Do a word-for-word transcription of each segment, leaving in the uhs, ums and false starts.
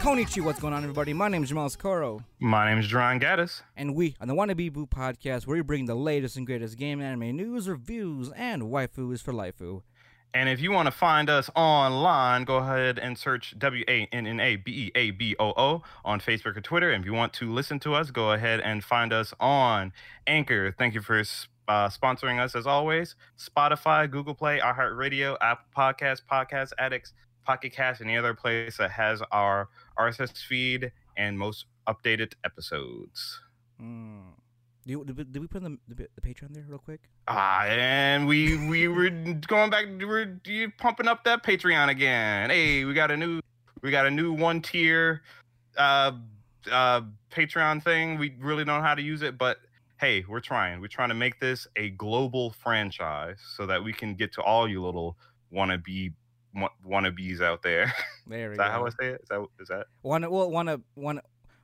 Konnichiwa, what's going on, everybody? My name is Jomel Socorro. My name is Jeron Gaddis. And we are the Wannabe Boo Podcast, where we bring the latest and greatest game and anime news, reviews, and waifus for laifu. And if you want to find us online, go ahead and search W A N N A B E A B O O on Facebook or Twitter. And if you want to listen to us, go ahead and find us on Anchor. Thank you for uh, sponsoring us, as always. Spotify, Google Play, iHeartRadio, Apple Podcasts, Podcast Addicts, Pocket Cast, and any other place that has our R S S feed and most updated episodes. Mm. You, did, we, did we put in the, the, the Patreon there real quick? Ah, and we we were going back. We're you pumping up that Patreon again. Hey, we got a new we got a new one tier uh, uh, Patreon thing. We really don't know how to use it, but hey, we're trying. We're trying to make this a global franchise so that we can get to all you little wannabe wannabes out there. There we is go. Is that how I say it? Is that is that wanna well wanna wanna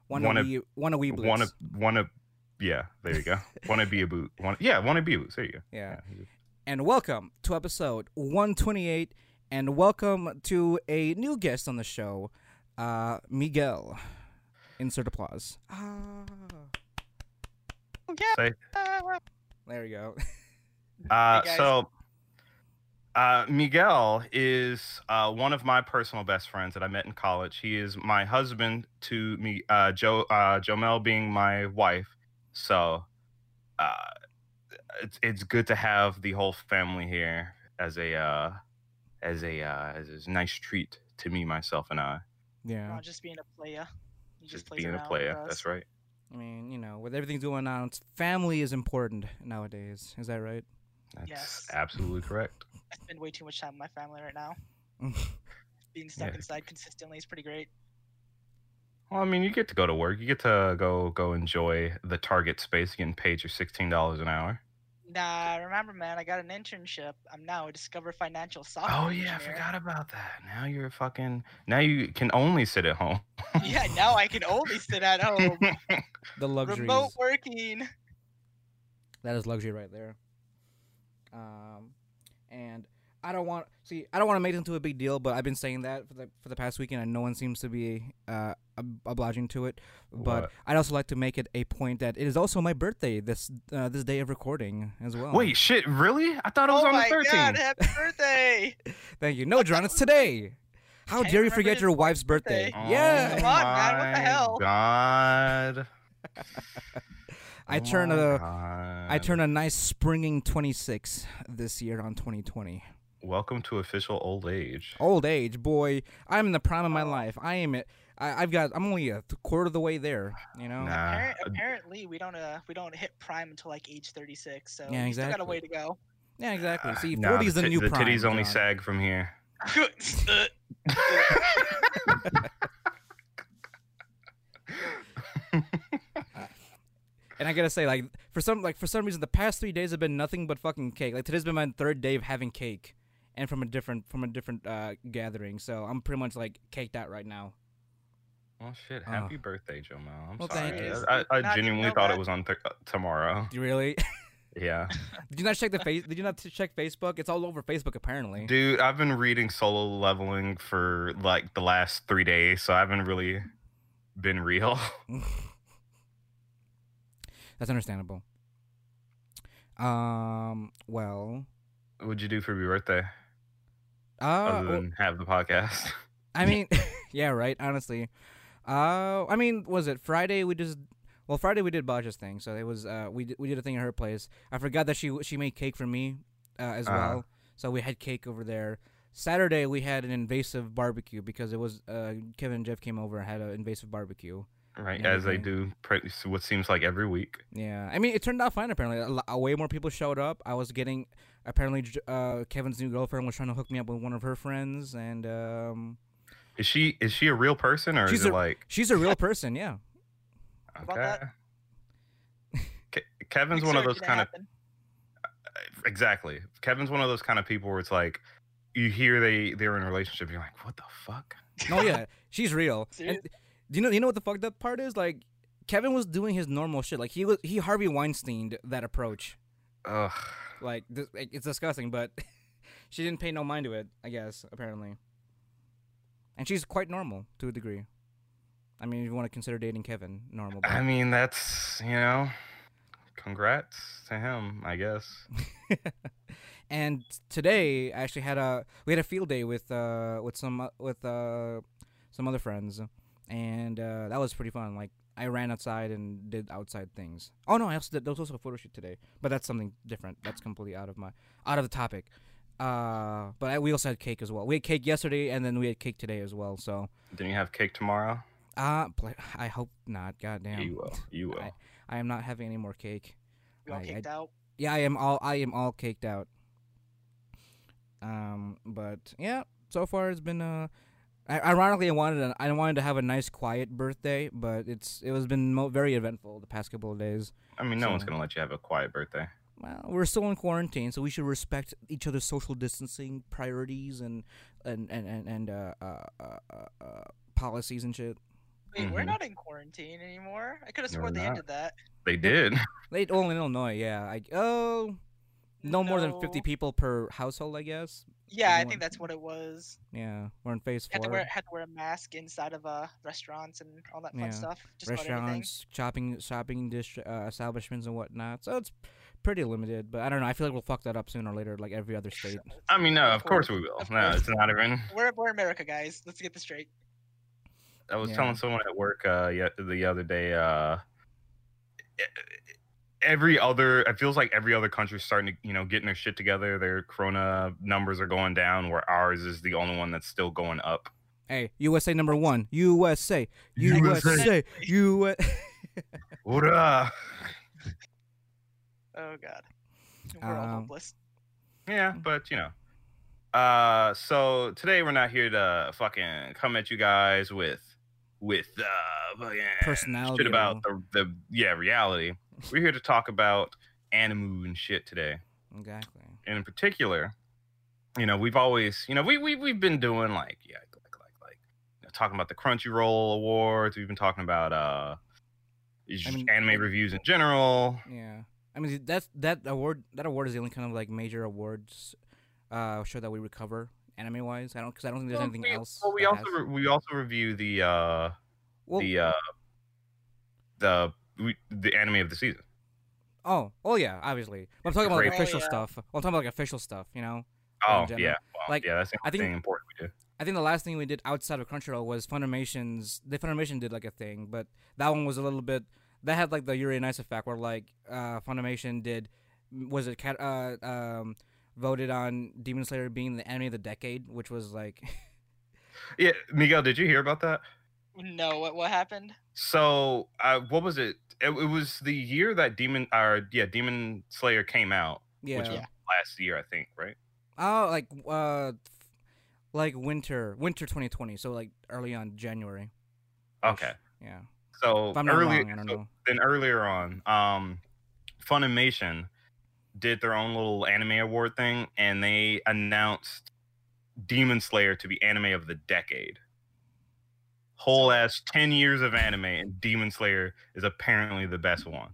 wanna wanna we wanna wanna. Yeah, there you go. Wanna be a boot. Wanna, yeah, wanna be a boot. There you go. Yeah. yeah. And welcome to episode one twenty-eight, and welcome to a new guest on the show, uh, Miguel. Insert applause. Ah. Yeah. There we go. uh, hey so, uh, Miguel is uh, one of my personal best friends that I met in college. He is my husband to me, uh, Jo, uh, Jomel being my wife. So, uh, it's it's good to have the whole family here as a uh, as a uh, as a nice treat to me, myself, and I. Yeah, no, just being a player. You just just being a player. That's right. I mean, you know, with everything going on, family is important nowadays. Is that right? That's yes. absolutely correct. I spend way too much time with my family right now. Being stuck yeah. inside consistently is pretty great. Well, I mean, you get to go to work. You get to go go enjoy the Target space, getting paid your sixteen dollars an hour. Nah, remember, man, I got an internship. I'm now a Discover Financial Software Oh, yeah, engineer. I forgot about that. Now you're a fucking... Now you can only sit at home. Yeah, now I can only sit at home. The luxuries. Remote working. That is luxury right there. Um, And... I don't want see. I don't want to make it into a big deal, but I've been saying that for the for the past weekend, and no one seems to be uh, obliging to it. But what? I'd also like to make it a point that it is also my birthday this uh, this day of recording as well. Wait, shit, really? I thought it was oh on the thirteenth. Oh my god! Happy birthday! Thank you. No, John, it's today. How dare you forget your wife's birthday? birthday. Oh yeah. Come on, man. What the hell? God. I oh turn a god. I turn a nice springing twenty-six this year on twenty twenty. Welcome to official old age. Old age, boy. I'm in the prime of my life. I am it. I've got. I'm only a quarter of the way there. You know. Nah. Appar- apparently, we don't. Uh, we don't hit prime until like age thirty-six. So yeah, exactly. We still got a way to go. Yeah, exactly. See, nah, forty is the, the new the prime. The titties only John. sag from here. And I gotta say, like for some, like for some reason, the past three days have been nothing but fucking cake. Like today's been my third day of having cake. And from a different from a different uh, gathering, so I'm pretty much like caked out right now. Well, shit! Happy oh. birthday, Jomel. I'm well, sorry. Thank you. I, I, I genuinely thought that. it was on th- tomorrow. Really? Yeah. Did you not check the face? Did you not check Facebook? It's all over Facebook apparently. Dude, I've been reading Solo Leveling for like the last three days, so I haven't really been real. That's understandable. Um. Well. What'd you do for your birthday? Uh, Other than well, have the podcast. I mean, yeah, right. Honestly, uh, I mean, was it Friday? We just well, Friday we did Baja's thing, so it was uh, we did, we did a thing at her place. I forgot that she she made cake for me uh, as uh-huh. well, so we had cake over there. Saturday we had an invasive barbecue because it was uh, Kevin and Jeff came over and had an invasive barbecue. Right, as they do, what seems like every week. Yeah, I mean, it turned out fine. Apparently, a, a way more people showed up. I was getting. Apparently, uh, Kevin's new girlfriend was trying to hook me up with one of her friends, and um, is she is she a real person or is it a, like she's a real person? Yeah. Okay. Ke- Kevin's one of those kind of exactly. Kevin's one of those kind of people where it's like you hear they they're in a relationship, you're like, what the fuck? No, yeah, she's real. And, do you know? You know what the fucked up part is? Like, Kevin was doing his normal shit. Like he was he Harvey Weinstein'd that approach. Ugh. Like, this, it's disgusting, but she didn't pay no mind to it, I guess, apparently. And she's quite normal, to a degree. I mean, if you want to consider dating Kevin, normal. But... I mean, that's, you know, congrats to him, I guess. And today, I actually had a we had a field day with uh with some with uh some other friends, and uh, that was pretty fun. Like, I ran outside and did outside things. Oh no, I also did, there was also a photo shoot today, but that's something different. That's completely out of my out of the topic. Uh, but I, we also had cake as well. We had cake yesterday, and then we had cake today as well. So. Then you have cake tomorrow. Uh, I hope not. Goddamn. You will. You will. I, I am not having any more cake. You all like, caked I, out? Yeah, I am all. I am all caked out. Um, but yeah, so far it's been uh, I, ironically, I wanted an, I wanted to have a nice, quiet birthday, but it's it has been mo- very eventful the past couple of days. I mean, no so, one's gonna let you have a quiet birthday. Well, we're still in quarantine, so we should respect each other's social distancing priorities and and and and, and uh, uh, uh, uh, policies and shit. Wait, mm-hmm. We're not in quarantine anymore. I could have sworn they not. ended that. They did. They only in Illinois, yeah. I, oh, no, no more than fifty people per household, I guess. Yeah, Anyone? I think that's what it was. Yeah, we're in phase four. Had to wear, had to wear a mask inside of uh, restaurants and all that fun yeah. stuff. Just restaurants, shopping, shopping dish, uh, establishments and whatnot. So it's pretty limited, but I don't know. I feel like we'll fuck that up sooner or later, like every other state. I mean, no, of course we will. No, it's not even. We're we're America, guys. Let's get this straight. I was yeah. telling someone at work uh, the other day, uh, every other, it feels like every other country's starting to, you know, getting their shit together. Their corona numbers are going down, where ours is the only one that's still going up. Hey, U S A number one. U S A. U S A. U S A. What up? Oh, God. We're um, all hopeless. Yeah, but, you know. Uh, so today we're not here to fucking come at you guys with with uh personality shit about the, the yeah reality. We're here to talk about anime and shit today. Exactly. And in particular, you know, we've always you know we we we've been doing like yeah like like like you know, talking about the Crunchyroll awards. We've been talking about uh I mean, anime reviews in general. Yeah, I mean that's that award that award is the only kind of like major awards. Uh, show that we recover anime wise. I don't because I don't think there's well, anything we, else. Well, we also re- we also review the uh, well, the uh, the we, the anime of the season. Oh, oh yeah, obviously. Well, I'm talking about like, official oh, yeah. stuff. Well, I'm talking about like official stuff, you know. Oh yeah, well, like yeah, that's I think important we do. I think the last thing we did outside of Crunchyroll was Funimation's. The Funimation did like a thing, but that one was a little bit. That had like the Yuri on Ice effect, where like uh, Funimation did was it cat uh um. voted on Demon Slayer being the anime of the decade, which was like... Yeah, Miguel, did you hear about that? No, what what happened? So, uh, what was it? it? It was the year that Demon or yeah, Demon Slayer came out, yeah. which was yeah. last year, I think, right? Oh, like uh, like winter, winter twenty twenty, so like early on January. Okay. Yeah. So, early, wrong, I don't so know. then earlier on, um, Funimation... did their own little anime award thing, and they announced Demon Slayer to be anime of the decade. Whole ass ten years of anime, and Demon Slayer is apparently the best one.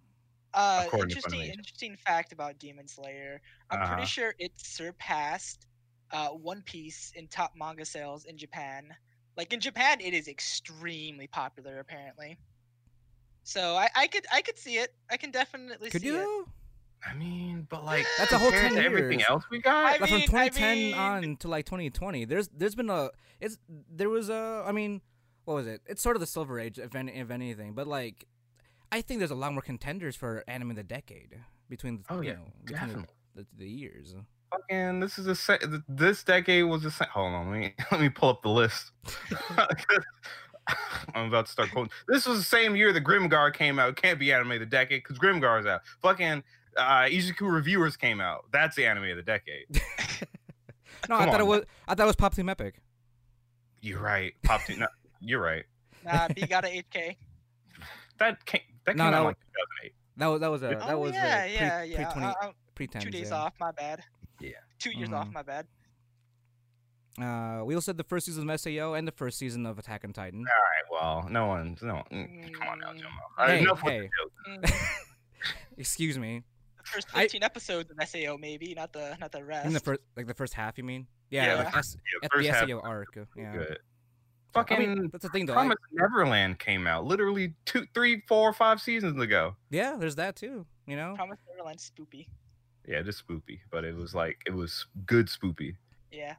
Uh, interesting, interesting fact about Demon Slayer. I'm uh-huh. pretty sure it surpassed uh, One Piece in top manga sales in Japan. Like in Japan, it is extremely popular, apparently. So I, I could, I could see it. I can definitely could see you? it. Could you? I mean, but like that's a whole ten years. Everything else we got, I like mean, from twenty ten I mean... on to like twenty twenty. There's there's been a it's there was a I mean, what was it? It's sort of the Silver Age, if any, if anything. But like, I think there's a lot more contenders for anime of the decade between the, oh you yeah, know, definitely the, the, the years. Fucking this is a se- this decade was a se- hold on let me let me pull up the list. I'm about to start quoting. This was the same year the Grimgar came out. It can't be anime of the decade because Grimgar's out. Fucking. Uh, Izuku Reviewers came out. That's the anime of the decade. no, I thought on. it was. I thought it was Pop Team Epic. You're right. Pop Team. No, you're right. Nah, B got an eight K. That came. That came no, out no. like two thousand eight. That was. That was a. That oh, was yeah, a pre, yeah, yeah. Pre twenty. Uh, pre ten. Two days yeah. off. My bad. Yeah. Two years mm. off. My bad. Uh, we also had the first season of S A O and the first season of Attack on Titan. All right. Well, no one. No. Mm. Come on now, Jomel. Hey, enough hey. with the jokes. Excuse me. First fifteen I, episodes of S A O, maybe not the not the rest. In the first, like the first half, you mean? Yeah, yeah. Like, yeah the first the half S A O arc. Yeah. Good. Fucking I mean, that's the thing though. Promise Neverland came out literally two, three, four, five seasons ago. Yeah, there's that too. You know, Promise Neverland's spoopy. Yeah, it is spoopy, but it was like it was good spoopy. Yeah,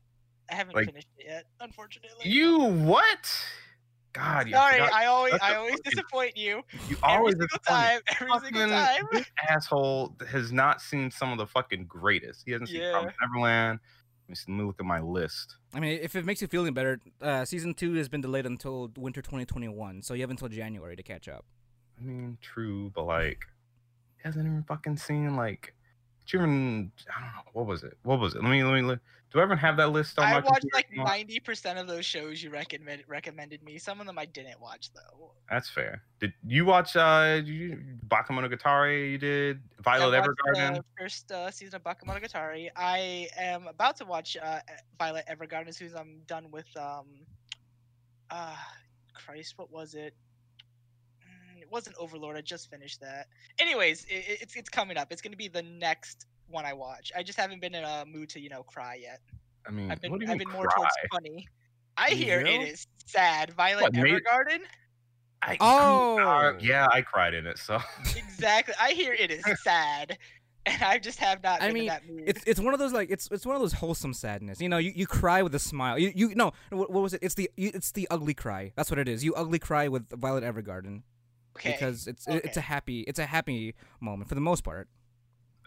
I haven't like, finished it yet, unfortunately. You what? God, sorry, you I always I always fucking, disappoint you. You always every single time. Every fucking, single time. This asshole has not seen some of the fucking greatest. He hasn't yeah. seen Promise Neverland. Let me look at my list. I mean, if it makes you feel any better, uh, season two has been delayed until winter twenty twenty-one, so you have until January to catch up. I mean, true, but like, he hasn't even fucking seen like, even I don't know what was it? What was it? Let me let me look. Do I even have that list on my computer? I watched like ninety percent of those shows you recommended recommended me. Some of them I didn't watch though. That's fair. Did you watch uh Bakemonogatari? You did Violet Evergarden. The first uh, season of Bakemonogatari. I am about to watch uh, Violet Evergarden as soon as I'm done with um. Uh, Christ, what was it? It wasn't Overlord. I just finished that. Anyways, it, it's it's coming up. It's gonna be the next one I watch. I just haven't been in a mood to you know cry yet. I mean, I've been what do you I've been cry? more towards funny. I you hear know? it is sad. Violet what, Evergarden. I, oh uh, yeah, I cried in it. So exactly, I hear it is sad, and I just have not. I been mean, in that mood. it's it's one of those like it's it's one of those wholesome sadness. You know, you, you cry with a smile. You you no, what, what was it? It's the you, it's the ugly cry. That's what it is. You ugly cry with Violet Evergarden. Okay. Because it's okay. it's a happy it's a happy moment for the most part.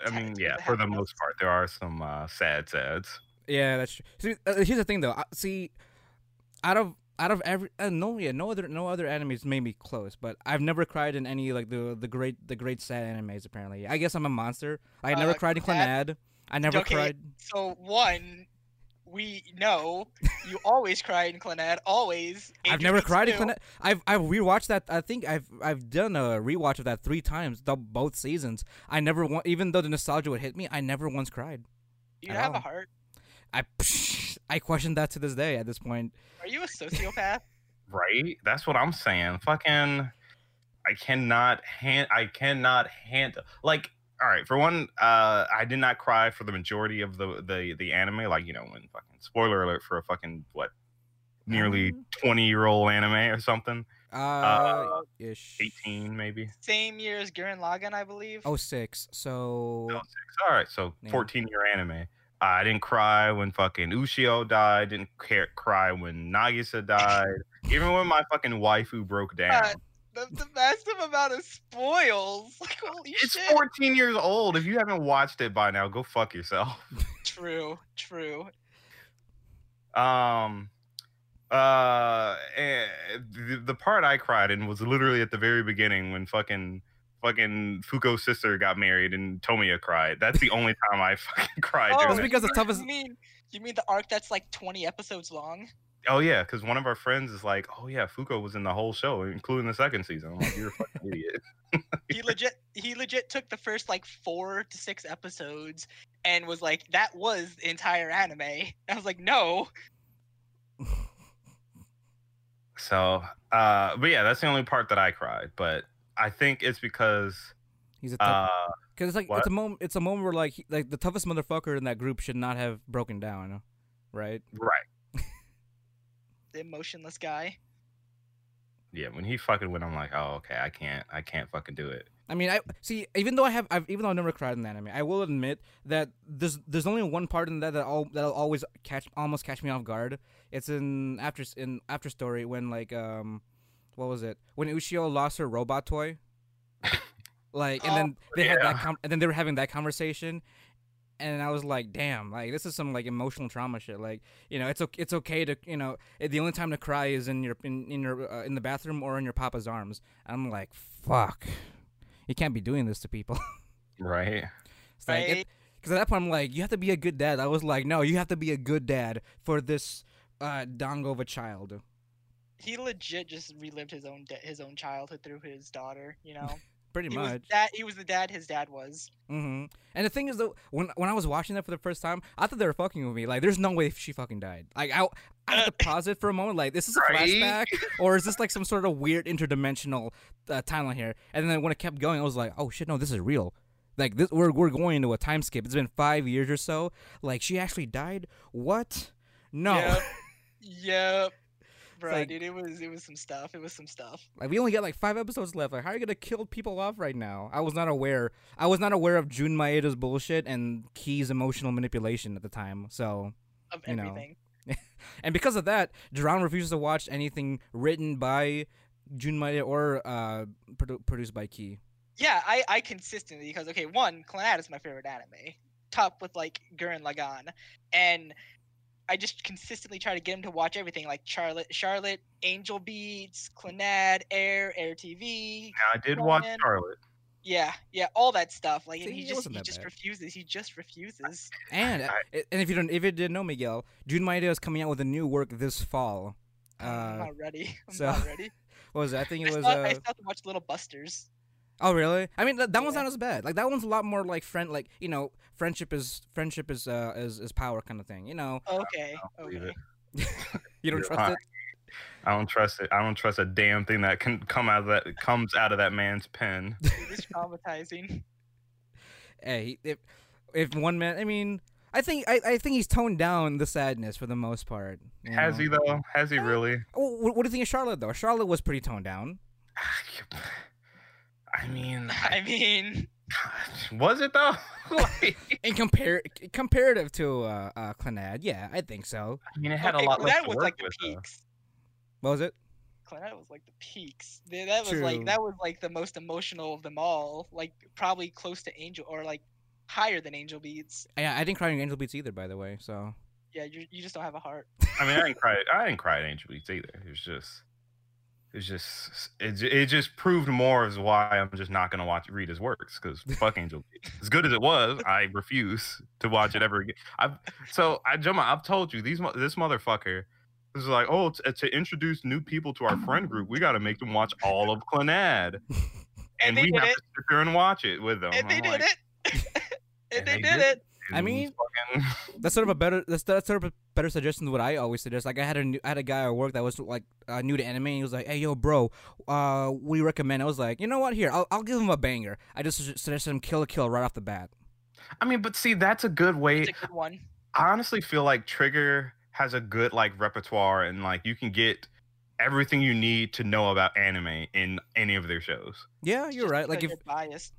I mean, yeah, for the most part, there are some uh, sad sads. Yeah, that's true. See, uh, here's the thing though. I, see, out of out of every uh, no, yeah, no other no other animes made me close, but I've never cried in any like the the great the great sad animes. Apparently, I guess I'm a monster. I never uh, cried in Clannad. I never okay, cried. So one. We know you always cry in Clannad. Always. I've never cried in Clannad. I've I've rewatched that. I think I've I've done a rewatch of that three times, the, both seasons. I never wa- even though the nostalgia would hit me, I never once cried. You have all. a heart. I I question that to this day. At this point, are you a sociopath? Right. That's what I'm saying. Fucking. I cannot hand. I cannot handle like. All right, for one, uh, I did not cry for the majority of the, the, the anime. Like, you know, when fucking, spoiler alert for a fucking, what, nearly twenty-year-old anime or something. Uh, uh ish. eighteen, maybe. Same year as Gurren Lagann, I believe. oh six, so... oh six, all right, so fourteen-year yeah. anime. Uh, I didn't cry when fucking Ushio died. Didn't care, cry when Nagisa died. Even when my fucking waifu broke down. Uh- That's the massive amount of spoils. Like, holy it's shit. fourteen years old. If you haven't watched it by now, go fuck yourself. True, true. Um, uh, the, the part I cried in was literally at the very beginning when fucking fucking Fuko's sister got married and Tomia cried. That's the only time I fucking cried. Oh, it's because the toughest. You mean you mean the arc that's like twenty episodes long? Oh, yeah, because one of our friends is like, oh, yeah, Fuko was in the whole show, including the second season. I'm like, you're a fucking idiot. he legit he legit took the first, like, four to six episodes and was like, that was the entire anime. I was like, no. So, uh, but, yeah, that's the only part that I cried. But I think it's because... He's a tough... Because uh, it's like, what? it's a moment It's a moment where, like, he, like, the toughest motherfucker in that group should not have broken down, right? Right. The emotionless guy. Yeah, when he fucking went, I'm like, oh, okay, I can't, I can't fucking do it. I mean, I see. Even though I have, I've, even though I've never cried in that anime, I will admit that there's, there's only one part in that that all that'll always catch, almost catch me off guard. It's in after, in after story when like, um, what was it? When Ushio lost her robot toy, like, and oh, then they yeah. had that, com- and then they were having that conversation. And I was like, damn, like, this is some, like, emotional trauma shit. Like, you know, it's okay, it's okay to, you know, the only time to cry is in your in, in your uh, in the bathroom or in your papa's arms. I'm like, fuck. You can't be doing this to people. Right. It's like, right. Because at that point, I'm like, you have to be a good dad. I was like, no, you have to be a good dad for this uh, dongo of a child. He legit just relived his own de- his own childhood through his daughter, you know? Pretty he much. That he was the dad his dad was. Mm-hmm. And the thing is, though, when when I was watching that for the first time, I thought they were fucking with me. Like, there's no way she fucking died. Like, I, I had to pause it for a moment. Like, this is a right? flashback, or is this like some sort of weird interdimensional uh, timeline here? And then when it kept going, I was like, oh shit, no, this is real. Like, this we're we're going into a time skip. It's been five years or so. Like, she actually died. What? No. Yep. yep. Bro, like, dude, it was it was some stuff. It was some stuff. Like, we only got like five episodes left. Like, how are you gonna kill people off right now? I was not aware. I was not aware of Jun Maeda's bullshit and Ki's emotional manipulation at the time. So of you everything. Know. And because of that, Jeron refuses to watch anything written by Jun Maeda or uh, produ- produced by Ki. Yeah, I, I consistently, because, okay, one, Clannad is my favorite anime. Top with, like, Gurren Lagann. And I just consistently try to get him to watch everything, like Charlotte, Charlotte, Angel Beats, Clannad, Air, Air T V. Yeah, I did Conan. watch Charlotte. Yeah, yeah, all that stuff. Like, See, he just he just bad. refuses. He just refuses. And and if you don't, if you didn't know, Miguel, Jun Maeda is coming out with a new work this fall. Uh, I'm not ready. I'm so, not ready. What was it? I think it I was. Thought, uh, I still have to watch Little Busters. Oh really? I mean, that, that yeah. one's not as bad. Like that one's a lot more like friend, like you know, friendship is friendship is uh, is, is power kind of thing. You know. Okay. Okay. You don't You're trust high. it. I don't trust it. I don't trust a damn thing that can come out of that comes out of that man's pen. It's traumatizing. Hey, if if one man, I mean, I think I, I think he's toned down the sadness for the most part. Has know? he though? Has he really? Oh, what, what do you think of Charlotte though? Charlotte was pretty toned down. I mean, I mean, was it though? Like, in compare comparative to uh, uh, Clannad, yeah, I think so. I mean, it had okay, a lot less to work like with. The peaks. What was it? Clannad was like the peaks. That was True. like that was like the most emotional of them all. Like probably close to Angel or like higher than Angel Beats. Yeah, I didn't cry in Angel Beats either, by the way. So yeah, you you just don't have a heart. I mean, I didn't cry. I didn't cry at Angel Beats either. It was just. It's just it, it just proved more as why I'm just not gonna watch read his works because fuck Angel Beats. As good as it was, I refuse to watch it ever again. I've so I Joma, I've told you these this motherfucker is like, oh, t- to introduce new people to our friend group, we got to make them watch all of Clannad, and, and we have it. to sit there and watch it with them. And they did, like, it. and and they, they did it. And they did it. I mean, that's sort of a better that's, that's sort of a better suggestion than what I always suggest. Like I had a new, I had a guy at work that was like uh, new to anime. And he was like, "Hey, yo, bro, uh, what do you recommend?" I was like, "You know what? Here, I'll I'll give him a banger." I just suggested him Kill la Kill right off the bat. I mean, but see, that's a good way. That's a good one. I honestly feel like Trigger has a good like repertoire, and like you can get everything you need to know about anime in any of their shows. Yeah, you're just right. Like if you're biased.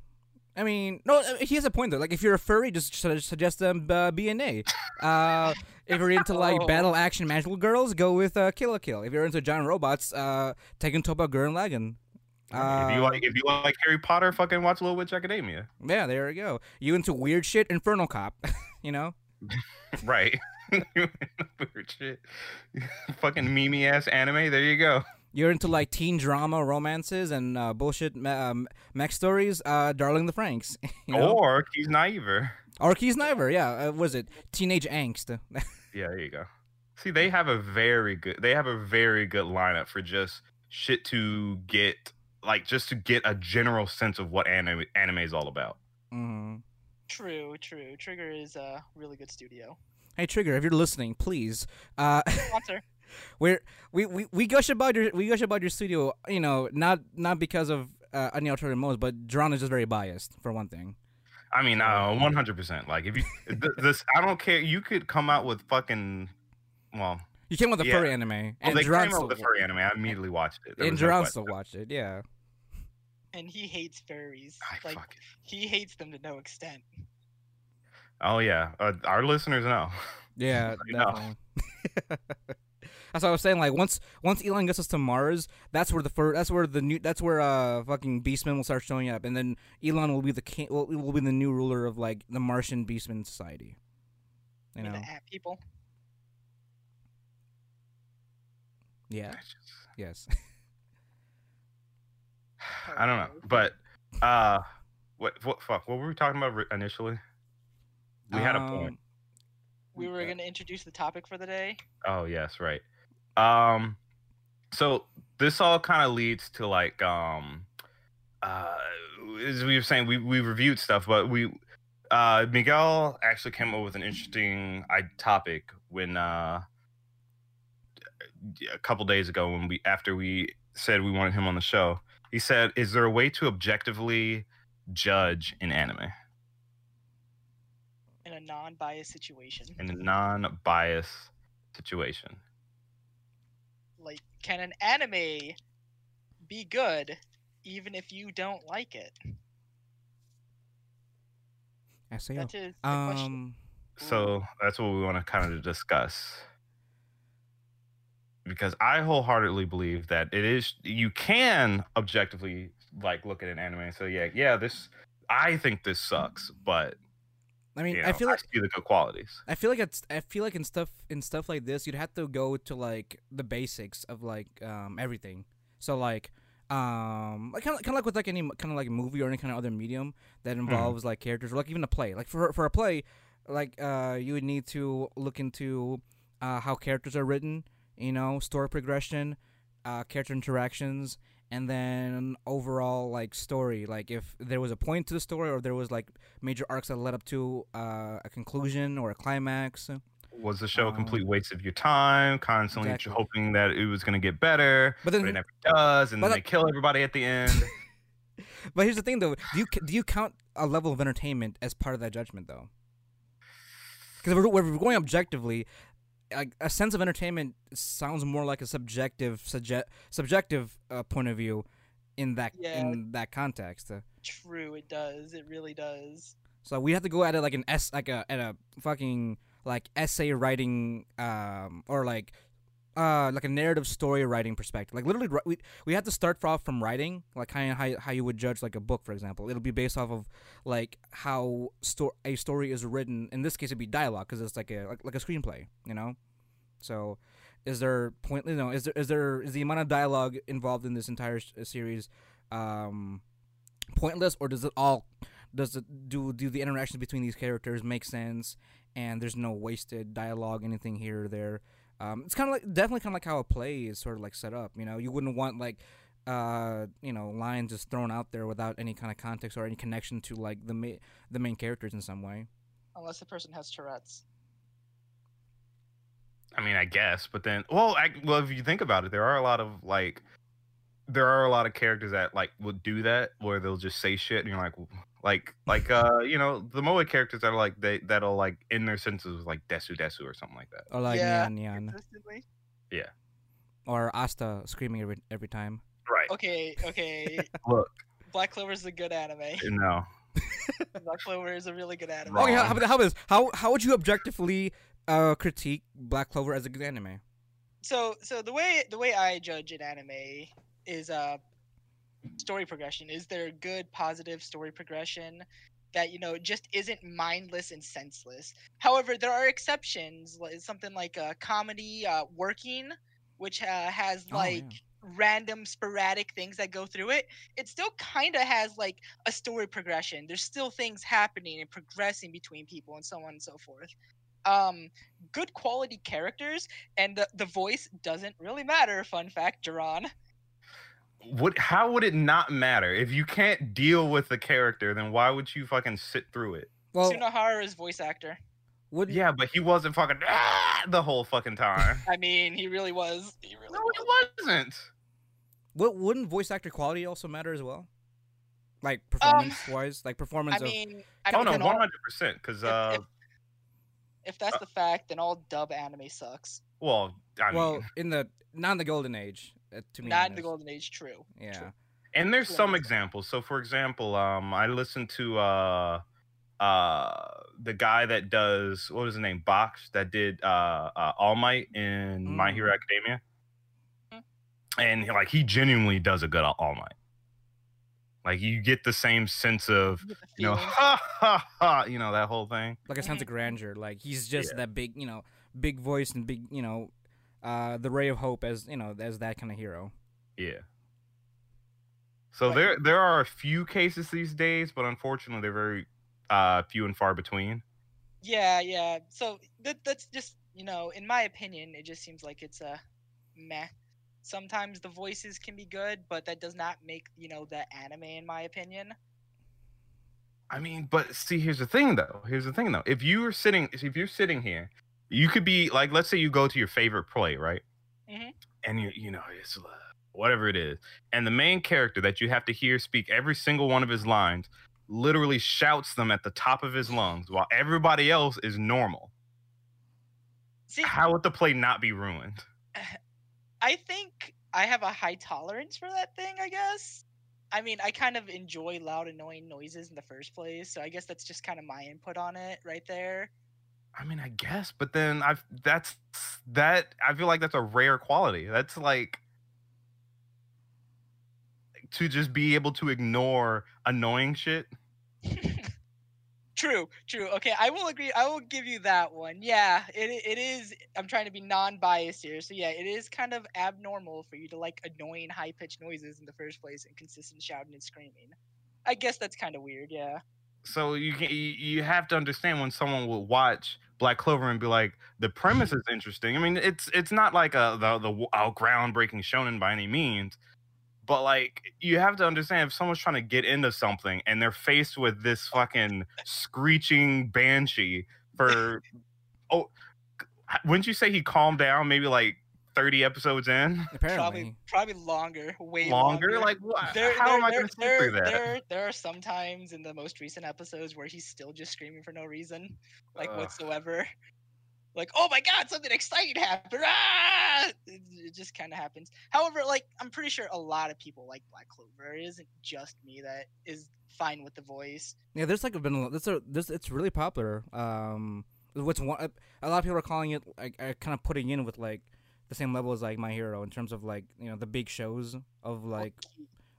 I mean, no, he has a point, though. Like, if you're a furry, just suggest them uh, B N A. Uh, if you're into, like, battle action magical girls, go with uh, Kill la Kill. If you're into giant robots, uh, Tengen Toppa Gurren Lagann. Uh, if you like if you like Harry Potter, fucking watch Little Witch Academia. Yeah, there you go. You into weird shit, Infernal Cop, you know? Right. Weird shit. Fucking meme-ass anime, there you go. You're into, like, teen drama, romances, and uh, bullshit ma- um, mech stories, uh, Darling the Franks. You know? Or Kiznaiver. Or Kiznaiver, yeah. Uh, was it? Teenage Angst. Yeah, there you go. See, they have a very good, they have a very good lineup for just shit to get, like, just to get a general sense of what anime, anime is all about. Mm-hmm. True, true. Trigger is a really good studio. Hey, Trigger, if you're listening, please. Uh, Sponsor. We're, we we we gush about your we gush about your studio, you know, not not because of uh, any alternative modes, but Jeron is just very biased for one thing. I mean, one hundred percent. Like if you th- this, I don't care. You could come out with fucking well. You came with the yeah. furry anime. Well, and they Jeron came out with the furry anime. I immediately watched it. There and Jeron still watched it. Yeah. And he hates furries. I like fucking... he hates them to no extent. Oh yeah, uh, our listeners know. Yeah, know. That's what I was saying. Like once, once Elon gets us to Mars, that's where the fur, that's where the new, that's where uh fucking Beastmen will start showing up, and then Elon will be the king, will, will be the new ruler of like the Martian Beastmen society. You know, the app people. Yeah. Yes. I don't know, but uh, what what fuck? What were we talking about initially? We had um, a point. We were going to introduce the topic for the day. Oh, yes, right. Um, so this all kind of leads to like, um, uh, as we were saying, we, we reviewed stuff, but we, uh, Miguel actually came up with an interesting uh, topic when uh, a couple days ago when we after we said we wanted him on the show. He said, "Is there a way to objectively judge an anime?" In a non-biased situation. In a non-biased situation. like, can an anime be good even if you don't like it? S A O. That is the um, question. So that's what we want to kind of discuss. Because I wholeheartedly believe that it is, you can objectively like look at an anime and say, yeah, yeah, this, I think this sucks, but I mean, you know, I feel like I see the good qualities. I feel like it's, I feel like in stuff in stuff like this, you'd have to go to like the basics of like um everything. So like um like kind of like with like any kind of like movie or any kind of other medium that involves mm-hmm. like characters, or like even a play. Like for for a play, like uh you would need to look into uh how characters are written. You know, story progression, uh, character interactions, and then overall, like, story. Like, if there was a point to the story or there was, like, major arcs that led up to uh, a conclusion or a climax. Was the show um, a complete waste of your time? Constantly exactly. hoping that it was going to get better, but, then, but it never does, and then like, they kill everybody at the end. But here's the thing, though. Do you, do you count a level of entertainment as part of that judgment, though? Because if we're, we're going objectively... Like a sense of entertainment sounds more like a subjective, suge- subjective uh, point of view, in that yeah. in that context. True, it does. It really does. So we have to go at it like an s, like a at a fucking like essay writing, um, or like, uh, like a narrative story writing perspective. Like literally, we we have to start off from writing, like kind of how how you would judge like a book, for example. It'll be based off of like how sto- a story is written. In this case, it'd be dialogue because it's like a like, like a screenplay, you know. So, is there point? You know, is there is there is the amount of dialogue involved in this entire sh- series um, pointless, or does it all does it do do the interactions between these characters make sense? And there's no wasted dialogue, anything here or there. Um, it's kind of like definitely kind of like how a play is sort of like set up. You know, you wouldn't want like uh, you know lines just thrown out there without any kind of context or any connection to like the ma- the main characters in some way. Unless the person has Tourette's. I mean, I guess, but then, well, I, well, if you think about it, there are a lot of like, there are a lot of characters that like will do that, where they'll just say shit, and you're like, like, like, uh, you know, the moe characters that are like they that'll like in their senses like desu desu or something like that. Or like yeah. Neon Neon. Yeah. Or Asta screaming every every time. Right. Okay. Okay. Look. Black Clover is a good anime. No. Black Clover is a really good anime. Wrong. Okay. How about how about this? How how would you objectively? Uh, critique Black Clover as a good anime. So, so the way the way I judge an anime is uh, story progression. Is there good, positive story progression that you know just isn't mindless and senseless? However, there are exceptions. Something like a uh, comedy, uh, working, which uh, has like. Oh, yeah. Random sporadic things that go through it, it still kind of has like a story progression. There's still things happening and progressing between people and so on and so forth. Um, good quality characters and the, the voice doesn't really matter. Fun fact, Jeron. What? How would it not matter? If you can't deal with the character, then why would you fucking sit through it? Well, Tsunohara's voice actor. Would yeah, but he wasn't fucking ah, the whole fucking time. I mean, he really was. He really no, was. He wasn't. What wouldn't voice actor quality also matter as well? Like performance um, wise, like performance. I mean, of... I don't know, one hundred percent. Because uh, if, if that's uh, the fact, then all dub anime sucks. Well, I mean, well, in the not in the golden age, uh, to me, not in the golden age. True. Yeah, true. And there's true. some examples. So, for example, um, I listened to uh, uh. the guy that does what was his name Box that did uh, uh All Might in mm. My Hero Academia, mm. and like he genuinely does a good All Might. Like you get the same sense of you, you know ha ha ha you know that whole thing. Like a sense of grandeur. Like he's just yeah. that big you know big voice and big you know uh the ray of hope as you know as that kind of hero. Yeah. So like, there there are a few cases these days, but unfortunately they're very. Uh, few and far between. Yeah, yeah. So that that's just you know, in my opinion, it just seems like it's a meh. Sometimes the voices can be good, but that does not make you know the anime, in my opinion. I mean, but see, here's the thing, though. Here's the thing, though. If you were sitting, if you're sitting here, you could be like, let's say you go to your favorite play, right? Mm-hmm. And you, you know, it's whatever it is, and the main character that you have to hear speak every single one of his lines. Literally shouts them at the top of his lungs while everybody else is normal. See, how would the play not be ruined? I think I have a high tolerance for that thing, I guess. I mean, I kind of enjoy loud, annoying noises in the first place, so I guess that's just kind of my input on it right there. I mean, I guess, but then I've that's that I feel like that's a rare quality. That's like to just be able to ignore annoying shit. True, true. Okay, I will agree. I will give you that one. Yeah, it it is. I'm trying to be non-biased here. So yeah, it is kind of abnormal for you to like annoying high-pitched noises in the first place and consistent shouting and screaming. I guess that's kind of weird, yeah. So you can, you have to understand when someone will watch Black Clover and be like, the premise is interesting. I mean, it's it's not like a the, the a groundbreaking shonen by any means. But, like, you have to understand if someone's trying to get into something and they're faced with this fucking screeching banshee for... oh, wouldn't you say he calmed down maybe, like, thirty episodes in? Apparently. Probably, probably longer. Way longer? longer. Like, wh- there, how there, am I going to speak through that? There, there are some times in the most recent episodes where he's still just screaming for no reason, like, Ugh. whatsoever. Like, oh my God, something exciting happened. Ah! It, it just kind of happens. However, like, I'm pretty sure a lot of people like Black Clover. It isn't just me that is fine with the voice. Yeah, there's like been a, there's a there's it's really popular. Um, what's one, a lot of people are calling it like kind of putting in with like the same level as like My Hero in terms of like, you know, the big shows of like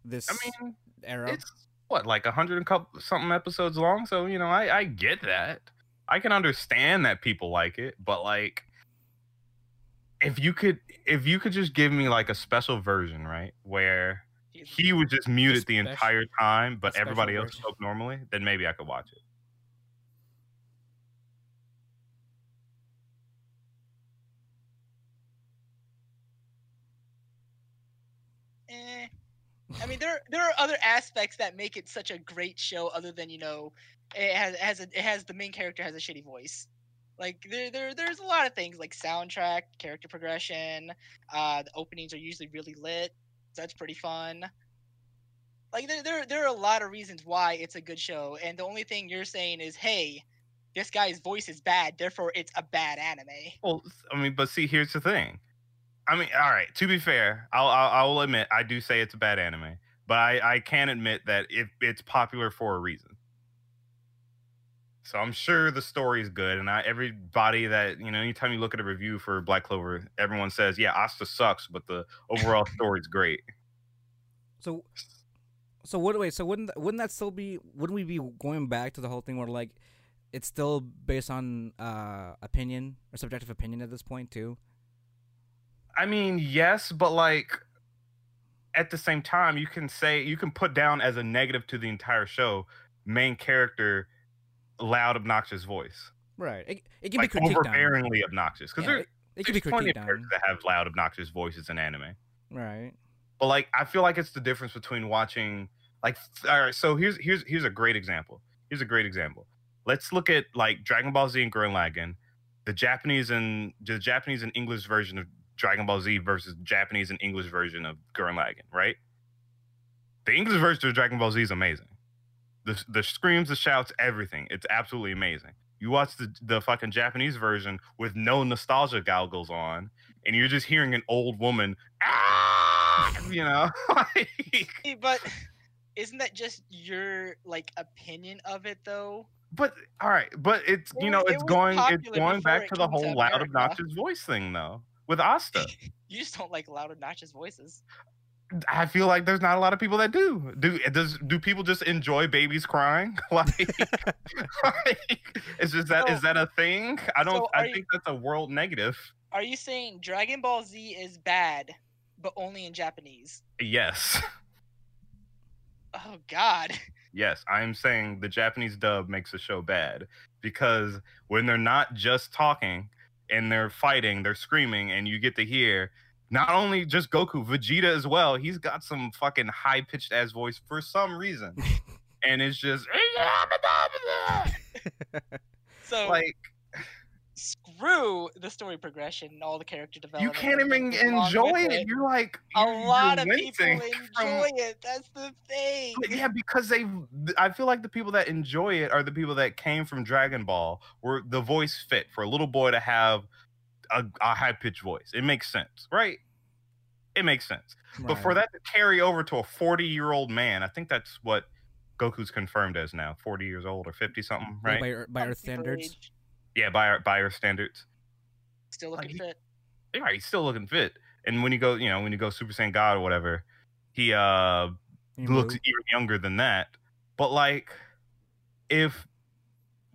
this I mean, era. It's what, like a hundred and couple something episodes long. So, you know, I I get that. I can understand that people like it, but like, if you could, if you could just give me like a special version, right, where he was just muted the entire time, but everybody else spoke normally, then maybe I could watch it. Eh. I mean, there there are other aspects that make it such a great show, other than, you know, it has it has a, it has the main character has a shitty voice. Like there there there's a lot of things like soundtrack, character progression. Uh, the openings are usually really lit, so that's pretty fun. Like there there there are a lot of reasons why it's a good show, and the only thing you're saying is, hey, this guy's voice is bad, therefore it's a bad anime. Well, I mean, but see, here's the thing. I mean, all right, to be fair, I'll, I'll, I will admit, I do say it's a bad anime. But I, I can admit that it, it's popular for a reason. So I'm sure the story is good. And I, everybody that, you know, anytime you look at a review for Black Clover, everyone says, yeah, Asta sucks, but the overall story is great. So so what, wait, so wouldn't wouldn't that still be, wouldn't we be going back to the whole thing where, like, it's still based on uh, opinion or subjective opinion at this point, too? I mean, yes, but like at the same time, you can say you can put down as a negative to the entire show main character loud, obnoxious voice. Right. It, it can like, be critiqued overbearingly down. Obnoxious because yeah, there, it, it there's be plenty of characters down. That have loud, obnoxious voices in anime. Right. But like, I feel like it's the difference between watching like. All right, so here's here's here's a great example. Here's a great example. Let's look at like Dragon Ball Z and Gurren Lagann, the Japanese and the Japanese and English version of Dragon Ball Z versus Japanese and English version of Gurren Lagann, right? The English version of Dragon Ball Z is amazing. The the screams, the shouts, everything. It's absolutely amazing. You watch the, the fucking Japanese version with no nostalgia goggles on, and you're just hearing an old woman, ah! You know? Like... But isn't that just your, like, opinion of it, though? But, all right, but it's, you know, it it's going it's going back to the whole loud, obnoxious voice thing, though. With Asta. You just don't like loud, obnoxious voices. I feel like there's not a lot of people that do. Do does do people just enjoy babies crying? Like, like is just that so, is that a thing? I don't so I think you, that's a world negative. Are you saying Dragon Ball Z is bad, but only in Japanese? Yes. Oh God. Yes, I am saying the Japanese dub makes the show bad because when they're not just talking and they're fighting, they're screaming, and you get to hear not only just Goku, Vegeta as well. He's got some fucking high-pitched ass voice for some reason. And it's just... So, like, screw the story progression and all the character development. You can't even enjoy it. it. You're like... A you're, lot you're of people enjoy from... it. That's the thing. But yeah, because they... I feel like the people that enjoy it are the people that came from Dragon Ball, where the voice fit for a little boy to have a, a high-pitched voice. It makes sense, right? it makes sense. Right. But for that to carry over to a forty-year-old man, I think that's what Goku's confirmed as now, forty years old or fifty-something, right? By, by Earth standards? Yeah, by, our, by Earth standards. Still looking like, fit. He, yeah, he's still looking fit. And when you go, you know, when you go Super Saiyan God or whatever, he uh he looks moved. even younger than that. But, like, if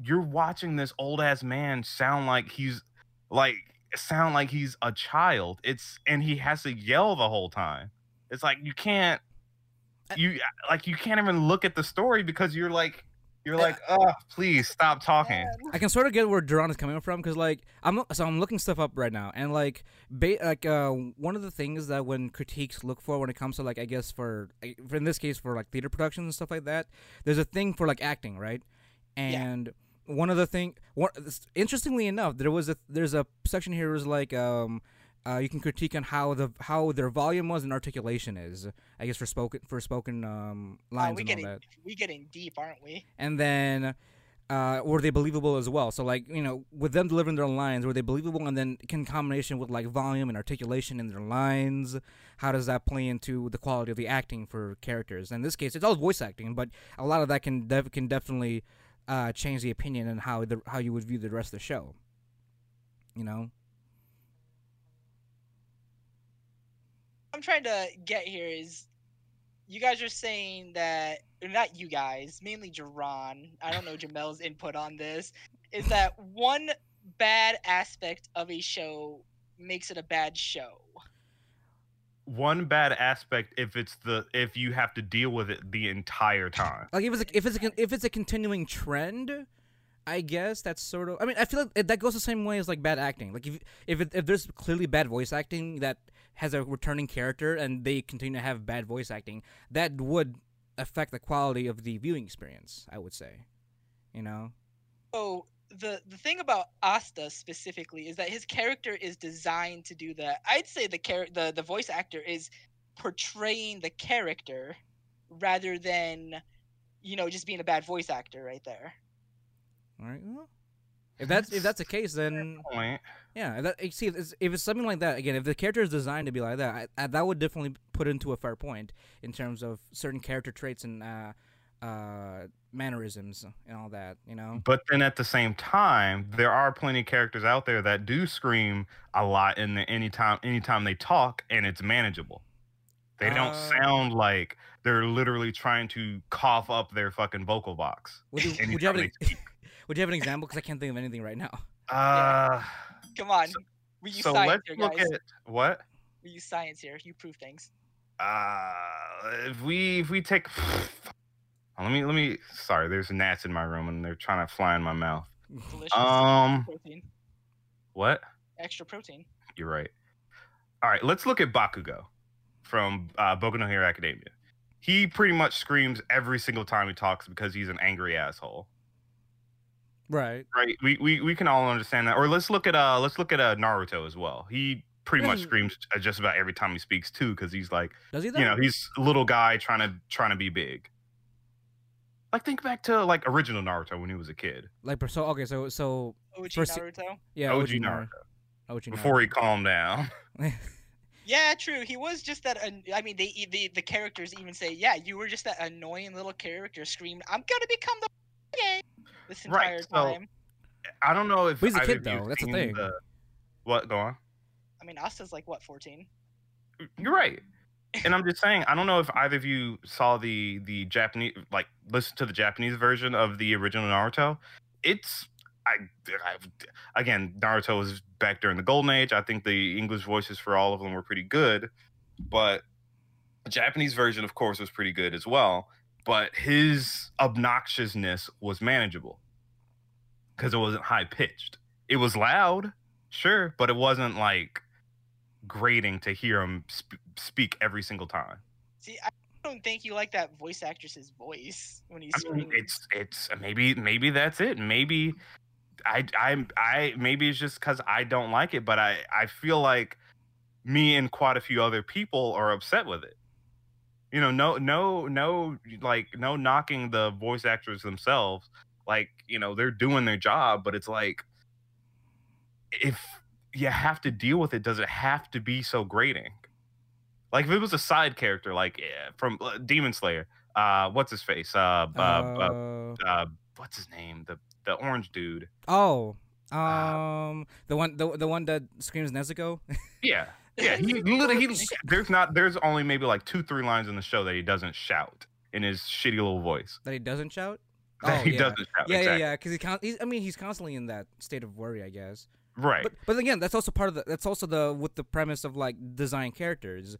you're watching this old-ass man sound like he's, like, sound like he's a child, it's and he has to yell the whole time. It's like, you can't, you like you can't even look at the story because you're like you're like oh please stop talking. I can sort of get where Jeron is coming from because like I'm so I'm looking stuff up right now and like ba like uh, one of the things that when critiques look for when it comes to like I guess for, like, for in this case for like theater productions and stuff like that, there's a thing for like acting, right? And yeah. one of the thing one, interestingly enough there was a there's a section here was like um. Uh, you can critique on how the how their volume was and articulation is. I guess for spoken for spoken um, lines oh, we and getting, all that. We getting deep, aren't we? And then, uh, were they believable as well? So like you know, with them delivering their lines, were they believable? And then in combination with like volume and articulation in their lines, how does that play into the quality of the acting for characters? In this case, it's all voice acting, but a lot of that can def can definitely uh, change the opinion and how the how you would view the rest of the show. You know. I'm trying to get here is you guys are saying that or not you guys, mainly Jeron, I don't know Jomel's input on this, is that one bad aspect of a show makes it a bad show. One bad aspect if it's the if you have to deal with it the entire time. Like if it's a, if it's a, if it's a continuing trend, I guess that's sort of I mean I feel like that goes the same way as like bad acting. Like if if it, if there's clearly bad voice acting that has a returning character and they continue to have bad voice acting, that would affect the quality of the viewing experience, I would say. You know? Oh, the the thing about Asta specifically is that his character is designed to do that. I'd say the char the, the voice actor is portraying the character rather than, you know, just being a bad voice actor right there. All right, well. If that's if that's the case, then yeah. That, you see, if it's, if it's something like that again, if the character is designed to be like that, I, I, that would definitely put into a fair point in terms of certain character traits and uh, uh, mannerisms and all that, you know. But then at the same time, there are plenty of characters out there that do scream a lot in the anytime anytime they talk, and it's manageable. They don't uh, sound like they're literally trying to cough up their fucking vocal box. Would you, would you have Would you have an example? Because I can't think of anything right now. Uh, yeah. Come on. So, we use so science let's here, guys. Look at what? We use science here. You prove things. Uh, if we if we take, let me let me. Sorry, there's gnats in my room and they're trying to fly in my mouth. Delicious. Um, protein. What? Extra protein. You're right. All right, let's look at Bakugo from uh, Boku no Hero Academia. He pretty much screams every single time he talks because he's an angry asshole. Right, right. We, we we can all understand that. Or let's look at uh, let's look at uh, Naruto as well. He pretty much screams just about every time he speaks too, because he's like, does he? Though? You know, he's a little guy trying to trying to be big. Like think back to like original Naruto when he was a kid. Like so, okay, so so O G first, Naruto. Yeah, O G, O G Naruto. O G Naruto. Before he calmed down. Yeah, true. He was just that. I mean, they the the characters even say, yeah, you were just that annoying little character screamed, "I'm gonna become the." Game. This entire right, so, time. I don't know if he's a kid though. That's the thing. The, what go on? I mean, Asta's like what fourteen. You're right, and I'm just saying I don't know if either of you saw the the Japanese like listen to the Japanese version of the original Naruto. It's I, I again Naruto was back during the Golden Age. I think the English voices for all of them were pretty good, but the Japanese version, of course, was pretty good as well. But his obnoxiousness was manageable because it wasn't high-pitched. It was loud, sure, but it wasn't, like, grating to hear him sp speak every single time. See, I don't think you like that voice actress's voice when he's I mean, it's it's maybe maybe that's it. Maybe I, I, I maybe it's just because I don't like it, but I, I feel like me and quite a few other people are upset with it. You know, no, no, no, like, no knocking the voice actors themselves. Like, you know, they're doing their job, but it's like, if you have to deal with it, does it have to be so grating? Like if it was a side character, like from Demon Slayer, uh, what's his face? Uh, uh, uh, uh, uh what's his name? The the orange dude. Oh, um, uh, the one, the the one that screams Nezuko. Yeah. Yeah, he literally, he, there's not, there's only maybe like two, three lines in the show that he doesn't shout in his shitty little voice. That he doesn't shout? That oh, he yeah. doesn't shout. Yeah, exactly. yeah, yeah, because he con- he's, I mean, he's constantly in that state of worry, I guess. Right. But, but again, that's also part of the, that's also the, with the premise of like design characters.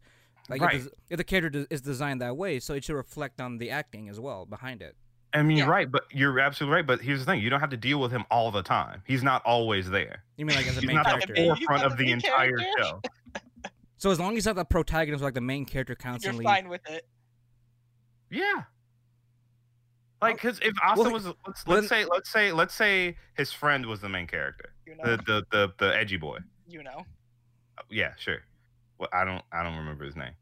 Like right. If, if the character is designed that way, so it should reflect on the acting as well behind it. I mean, yeah. you're right, but you're absolutely right. But here's the thing: you don't have to deal with him all the time. He's not always there. You mean like as a main character? He's not the forefront of the entire show. So as long as he's not the protagonist, like the main character constantly, you're fine with it. Yeah. Like, because if Asta well, was, let's, let's say, let's say, let's say his friend was the main character, you know. the, the the the edgy boy. You know. Yeah, sure. Well, I don't, I don't remember his name.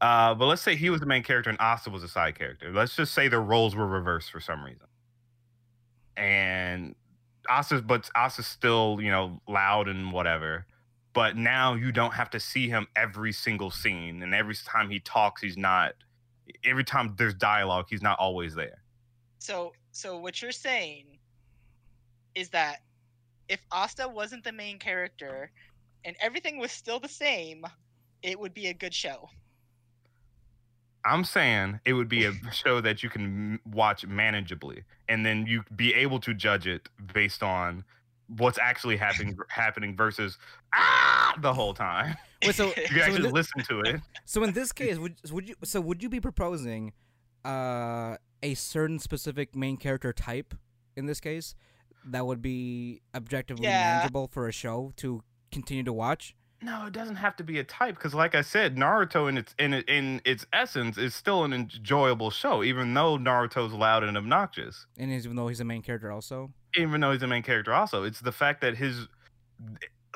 Uh, but let's say he was the main character and Asta was a side character. Let's just say their roles were reversed for some reason. And Asta's, but Asta's still, you know, loud and whatever. But now you don't have to see him every single scene. And every time he talks, he's not, every time there's dialogue, he's not always there. So, so what you're saying is that if Asta wasn't the main character and everything was still the same, it would be a good show. I'm saying it would be a show that you can watch manageably, and then you be able to judge it based on what's actually happening happening versus ah the whole time. Wait, so, you can so actually this, listen to it. So in this case, would would you so would you be proposing uh, a certain specific main character type in this case that would be objectively yeah. manageable for a show to continue to watch? No, it doesn't have to be a type because, like I said, Naruto in its in in its essence is still an enjoyable show, even though Naruto's loud and obnoxious. And even though he's the main character, also. Even though he's the main character, also, it's the fact that his,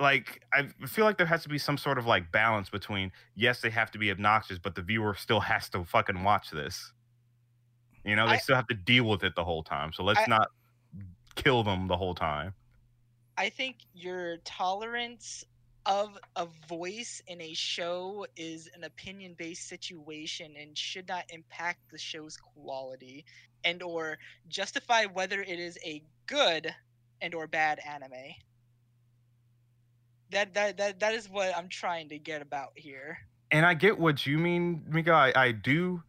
like, I feel like there has to be some sort of like balance between yes, they have to be obnoxious, but the viewer still has to fucking watch this. You know, they I, still have to deal with it the whole time. So let's I, not kill them the whole time. I think your tolerance of a voice in a show is an opinion-based situation and should not impact the show's quality and or justify whether it is a good and or bad anime. That that that, that is what I'm trying to get about here. And I get what you mean, Miguel. I, I do,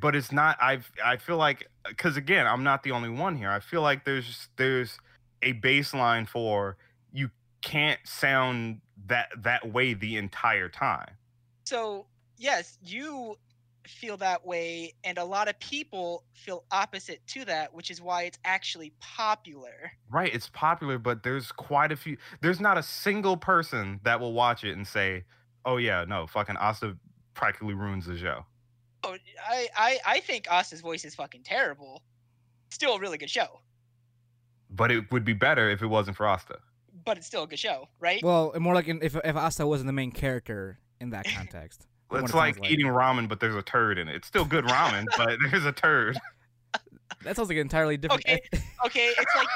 but it's not. I I feel like because again, I'm not the only one here. I feel like there's there's a baseline for you. Can't sound that that way the entire time. So yes, you feel that way, and a lot of people feel opposite to that, which is why it's actually popular. Right, it's popular, but there's quite a few. There's not a single person that will watch it and say, "Oh yeah, no, fucking Asta practically ruins the show." Oh, I I, I think Asta's voice is fucking terrible. Still a really good show. But it would be better if it wasn't for Asta. But it's still a good show, right? Well, more like in, if if Asta wasn't the main character in that context. It's like, it like eating ramen, but there's a turd in it. It's still good ramen, but there's a turd. That sounds like an entirely different. Okay, okay, it's like.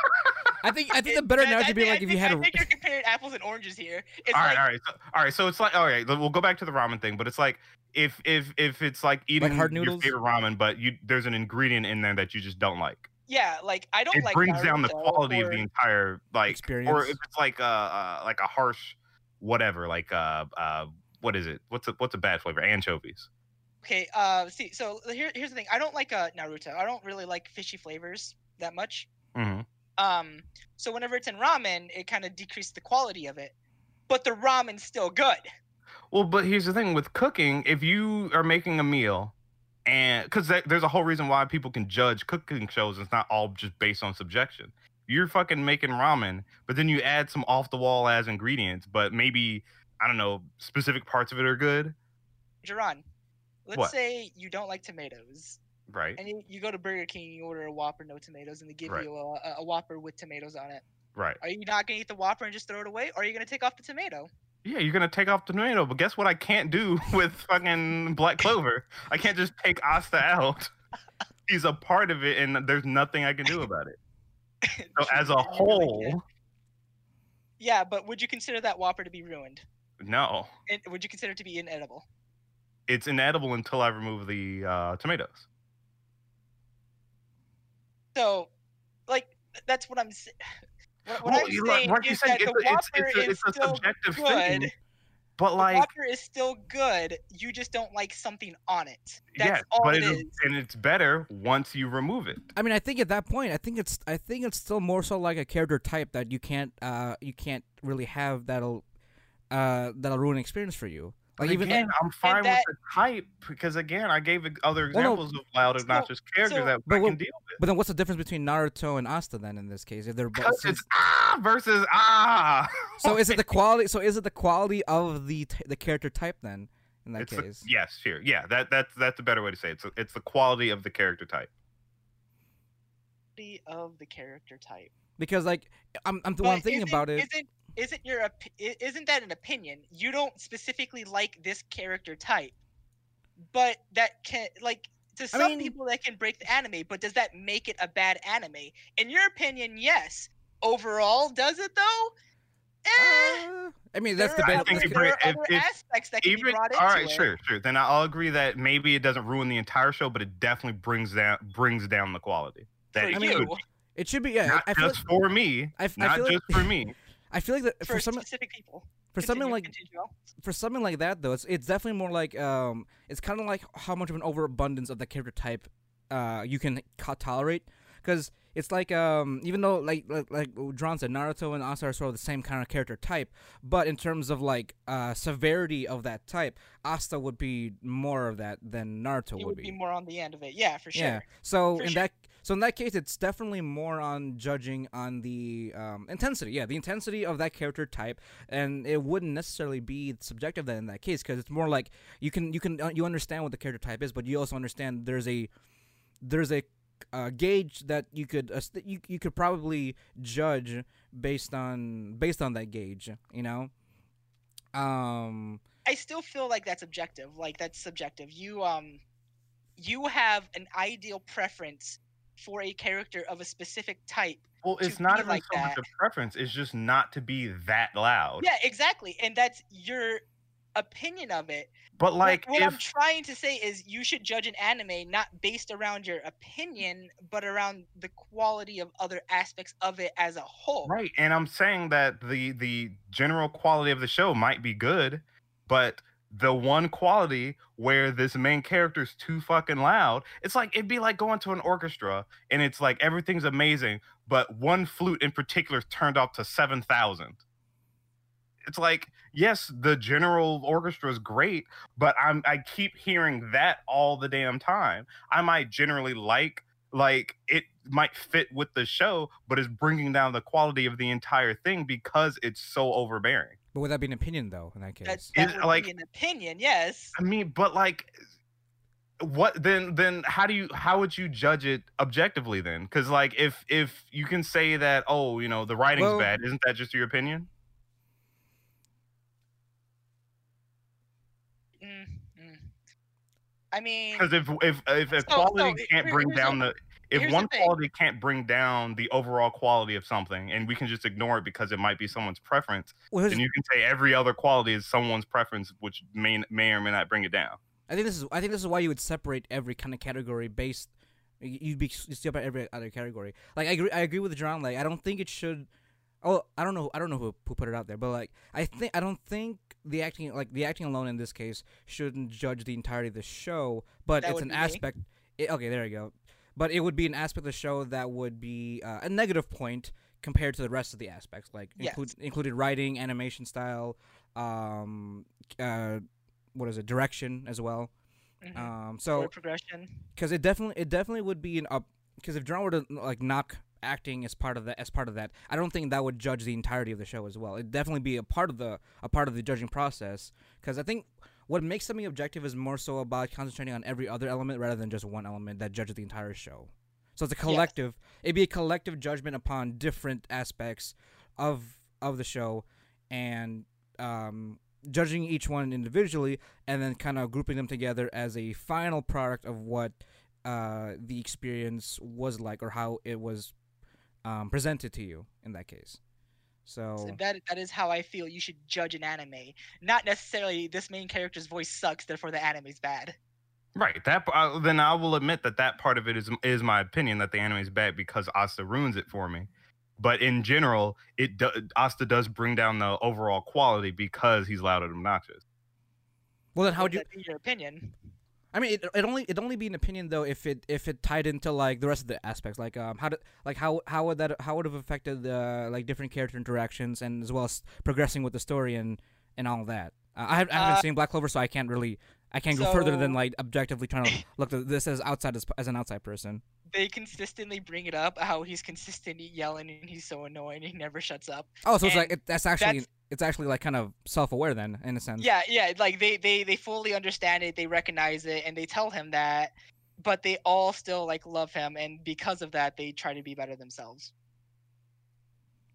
I think I think it, the better analogy would be I like think, if you had. I a... think you're comparing apples and oranges here. It's all right, like... all right, so, all right. So it's like all right. We'll go back to the ramen thing, but it's like if if if it's like eating like hard noodles? Your favorite ramen, but you there's an ingredient in there that you just don't like. Yeah, like I don't. It like brings Naruto down the quality of the entire like experience. Or if it's like a uh, like a harsh, whatever. Like uh, uh, what is it? What's a, what's a bad flavor? Anchovies. Okay. Uh, see, so here, here's the thing. I don't like uh, Naruto. I don't really like fishy flavors that much. Mm-hmm. Um. So whenever it's in ramen, it kind of decreases the quality of it, but the ramen's still good. Well, but here's the thing with cooking: if you are making a meal. And because there's a whole reason why people can judge cooking shows. It's not all just based on subjection. You're fucking making ramen, but then you add some off the wall as ingredients. But maybe, I don't know, specific parts of it are good. Jeron, let's what? say you don't like tomatoes. Right. And you, you go to Burger King, you order a Whopper, no tomatoes, and they give right. you a, a Whopper with tomatoes on it. Right. Are you not going to eat the Whopper and just throw it away? Or are you going to take off the tomato? Yeah, you're gonna take off the tomato, but guess what? I can't do with fucking Black Clover. I can't just take Asta out. He's a part of it, and there's nothing I can do about it. So as a whole, yeah. But would you consider that Whopper to be ruined? No. And would you consider it to be inedible? It's inedible until I remove the uh, tomatoes. So, like, that's what I'm, what, what well, I'm you saying. Like, like you said, it's, it's, it's, it's, it's a subjective good. thing. But like, the water is still good. You just don't like something on it. That's yeah, all but it is. And it's better once you remove it. I mean, I think at that point, I think it's, I think it's still more so like a character type that you can't, uh, you can't really have that'll, uh, that'll ruin experience for you. Like again, even I'm fine that, with the type because again, I gave other examples well, no, of loud, obnoxious so, characters so, that we well, can deal with. But then, what's the difference between Naruto and Asta then in this case? If they're both since, it's ah versus ah. So is it the quality? So is it the quality of the t- the character type then in that it's case? The, yes, sure. Yeah, that that's that's a better way to say it. It's a, it's the quality of the character type. Quality of the character type. Because like I'm I'm the one thinking about it. Isn't, Isn't your isn't that an opinion? You don't specifically like this character type, but that can like to some I mean, people that can break the anime. But does that make it a bad anime? In your opinion, yes. Overall, does it though? Eh, uh, I mean, that's there the best. There are other, if, other if, aspects that can even, be brought into it. All right, it. sure, sure. Then I'll agree that maybe it doesn't ruin the entire show, but it definitely brings down brings down the quality. That it, I mean, should be. it should be. Yeah, not I feel just like, for me. I, I not feel just like, for me. I feel like that for, for some specific people, for continue, something like continue. for something like that though, it's it's definitely more like um, it's kind of like how much of an overabundance of the character type uh you can tolerate, because it's like um even though like like, like Jeron said, Naruto and Asta are sort of the same kind of character type, but in terms of like uh severity of that type, Asta would be more of that than Naruto would, would be. It would be more on the end of it, yeah, for sure. Yeah, so for in sure. that. So in that case, it's definitely more on judging on the um, intensity. Yeah, the intensity of that character type, and it wouldn't necessarily be subjective then in that case, because it's more like you can you can uh, you understand what the character type is, but you also understand there's a there's a uh, gauge that you could uh, you you could probably judge based on based on that gauge. You know, um, I still feel like that's objective. Like that's subjective. You um you have an ideal preference for a character of a specific type. Well, it's not even like so that. much a preference. It's just not to be that loud. Yeah, exactly. And that's your opinion of it. But like, like what if... I'm trying to say is you should judge an anime not based around your opinion, but around the quality of other aspects of it as a whole. Right. And I'm saying that the the general quality of the show might be good, but the one quality where this main character's too fucking loud, it's like it'd be like going to an orchestra and it's like everything's amazing, but one flute in particular turned up to seven thousand. It's like, yes, the general orchestra is great, but I'm I keep hearing that all the damn time. I might generally like like it might fit with the show, but it's bringing down the quality of the entire thing because it's so overbearing. But would that be an opinion, though, in that case? That's, that it, would like, be an opinion, yes. I mean, but, like, what, then, then how do you, how would you judge it objectively, then? Because, like, if, if you can say that, oh, you know, the writing's well, bad, isn't that just your opinion? Mm-hmm. I mean... Because if, if, if, if so, quality so, can't here, bring down a, the... If one the quality can't bring down the overall quality of something, and we can just ignore it because it might be someone's preference, well, then you can say every other quality is someone's preference, which may may or may not bring it down. I think this is I think this is why you would separate every kind of category based. You'd be separate every other category. Like I agree, I agree with Jeron. Like I don't think it should. Oh, I don't know. I don't know who, who put it out there, but like I think I don't think the acting like the acting alone in this case shouldn't judge the entirety of the show, but that it's an aspect. It, okay, there you go. But it would be an aspect of the show that would be uh, a negative point compared to the rest of the aspects, like yes. include, included writing, animation style, um, uh, what is it, direction as well. Mm-hmm. Um, so Word progression, because it definitely it definitely would be an up. Because if Jeron were to like knock acting as part of that as part of that, I don't think that would judge the entirety of the show as well. It'd definitely be a part of the a part of the judging process. Because I think. What makes something objective is more so about concentrating on every other element rather than just one element that judges the entire show. So it's a collective. Yes. It'd be a collective judgment upon different aspects of of the show and um, judging each one individually and then kind of grouping them together as a final product of what uh, the experience was like or how it was um, presented to you in that case. So, so that that is how I feel you should judge an anime. Not necessarily this main character's voice sucks, therefore the anime's bad. Right. That uh, then I will admit that that part of it is is my opinion that the anime is bad because Asta ruins it for me. But in general, it do, Asta does bring down the overall quality because he's loud and obnoxious. Well, then how would you? That'd be your opinion. I mean, it it only it only be an opinion though if it if it tied into like the rest of the aspects, like um how did like how how would that how would have affected the like different character interactions and as well as progressing with the story and and all that. Uh, I, haven't, I haven't uh, seen Black Clover, so I can't really I can't so, go further than like objectively trying to look at this as outside as as an outside person. They consistently bring it up how he's consistently yelling and he's so annoying and he never shuts up. Oh, so and it's like it, that's actually. That's- It's actually like kind of self-aware then, in a sense. Yeah, yeah. Like they, they, they fully understand it, they recognize it, and they tell him that. But they all still like love him, and because of that, they try to be better themselves.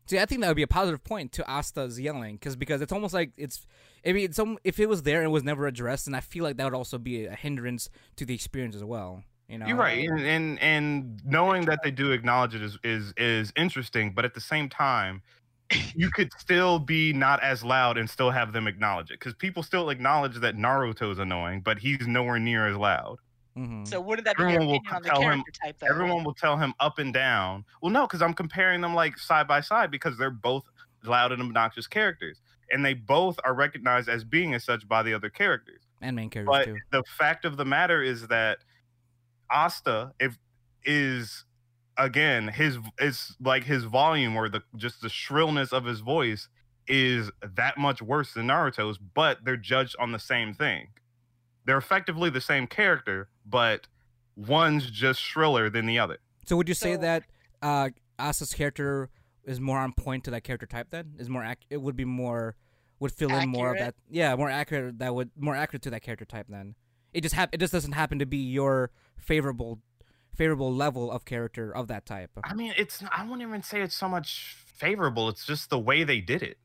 See, I think that would be a positive point to Asta's yelling, because because it's almost like it's. I mean, it's, if it was there and was never addressed, and I feel like that would also be a hindrance to the experience as well. You know, you're right, and and, and knowing that they do acknowledge it is is, is interesting, but at the same time. You could still be not as loud and still have them acknowledge it. Because people still acknowledge that Naruto's annoying, but he's nowhere near as loud. Mm-hmm. So wouldn't that everyone be your opinion on the character him, type, though? Everyone will tell him up and down. Well, no, because I'm comparing them like side by side because they're both loud and obnoxious characters. And they both are recognized as being as such by the other characters. And main characters, but too. But the fact of the matter is that Asta if, is... Again, his it's like his volume or the just the shrillness of his voice is that much worse than Naruto's, but they're judged on the same thing. They're effectively the same character, but one's just shriller than the other. So would you say so, that uh, Asa's character is more on point to that character type? Then is more ac- it would be more would fill accurate. In more of that. Yeah, more accurate that would more accurate to that character type. Then it just hap- it just doesn't happen to be your favorable. favorable level of character of that type. I mean, it's I wouldn't even say it's so much favorable. It's just the way they did it.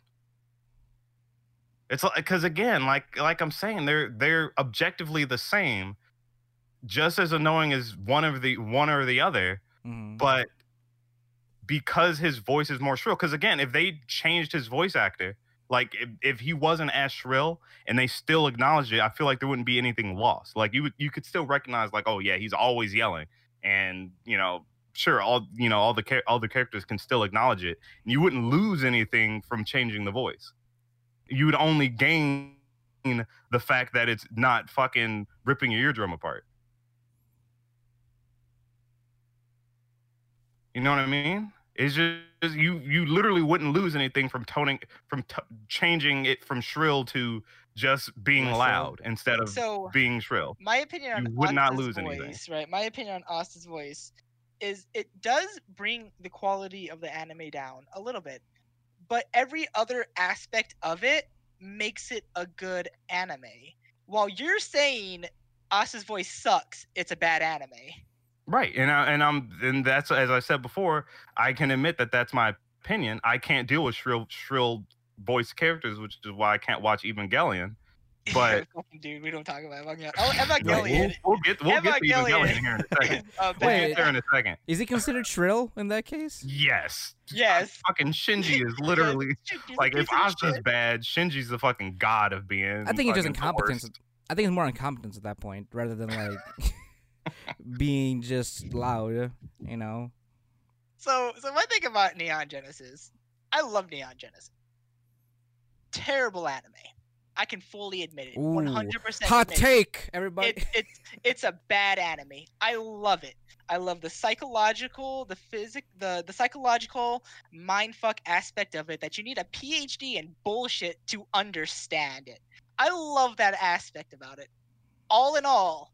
It's like, cuz again, like like I'm saying they're they're objectively the same, just as annoying as one of the one or the other, mm. but because his voice is more shrill, cuz again, if they changed his voice actor, like if, if he wasn't as shrill and they still acknowledged it, I feel like there wouldn't be anything lost. Like you would, you could still recognize like, oh yeah, he's always yelling. And you know, sure, all you know, all the char- all the characters can still acknowledge it. And you wouldn't lose anything from changing the voice. You would only gain the fact that it's not fucking ripping your eardrum apart. You know what I mean? It's just you. You literally wouldn't lose anything from toning, from t- changing it from shrill to just being loud instead of so, being shrill. My opinion on you would Asta's not lose voice, anything. Right? My opinion on Asta's voice is it does bring the quality of the anime down a little bit, but every other aspect of it makes it a good anime. While you're saying Asta's voice sucks, it's a bad anime. Right, and I, and I'm and that's as I said before. I can admit that that's my opinion. I can't deal with shrill shrill voice characters, which is why I can't watch Evangelion. But dude, we don't talk about Evangelion. Oh, Evangelion. we'll, we'll get we'll Evangelion. get to Evangelion here in a second. uh, we'll get there in a second. Is he considered shrill in that case? Yes. Yes. I, fucking Shinji is literally like if Asta's bad, Shinji's the fucking god of being. I think he's just incompetence. I think it's more incompetence at that point rather than like. being just loud, you know. So, so my thing about Neon Genesis, I love Neon Genesis. Terrible anime, I can fully admit it. One hundred percent. Hot take, everybody. It's it, it's a bad anime. I love it. I love the psychological, the physic, the the psychological mindfuck aspect of it that you need a P H D in bullshit to understand it. I love that aspect about it. All in all.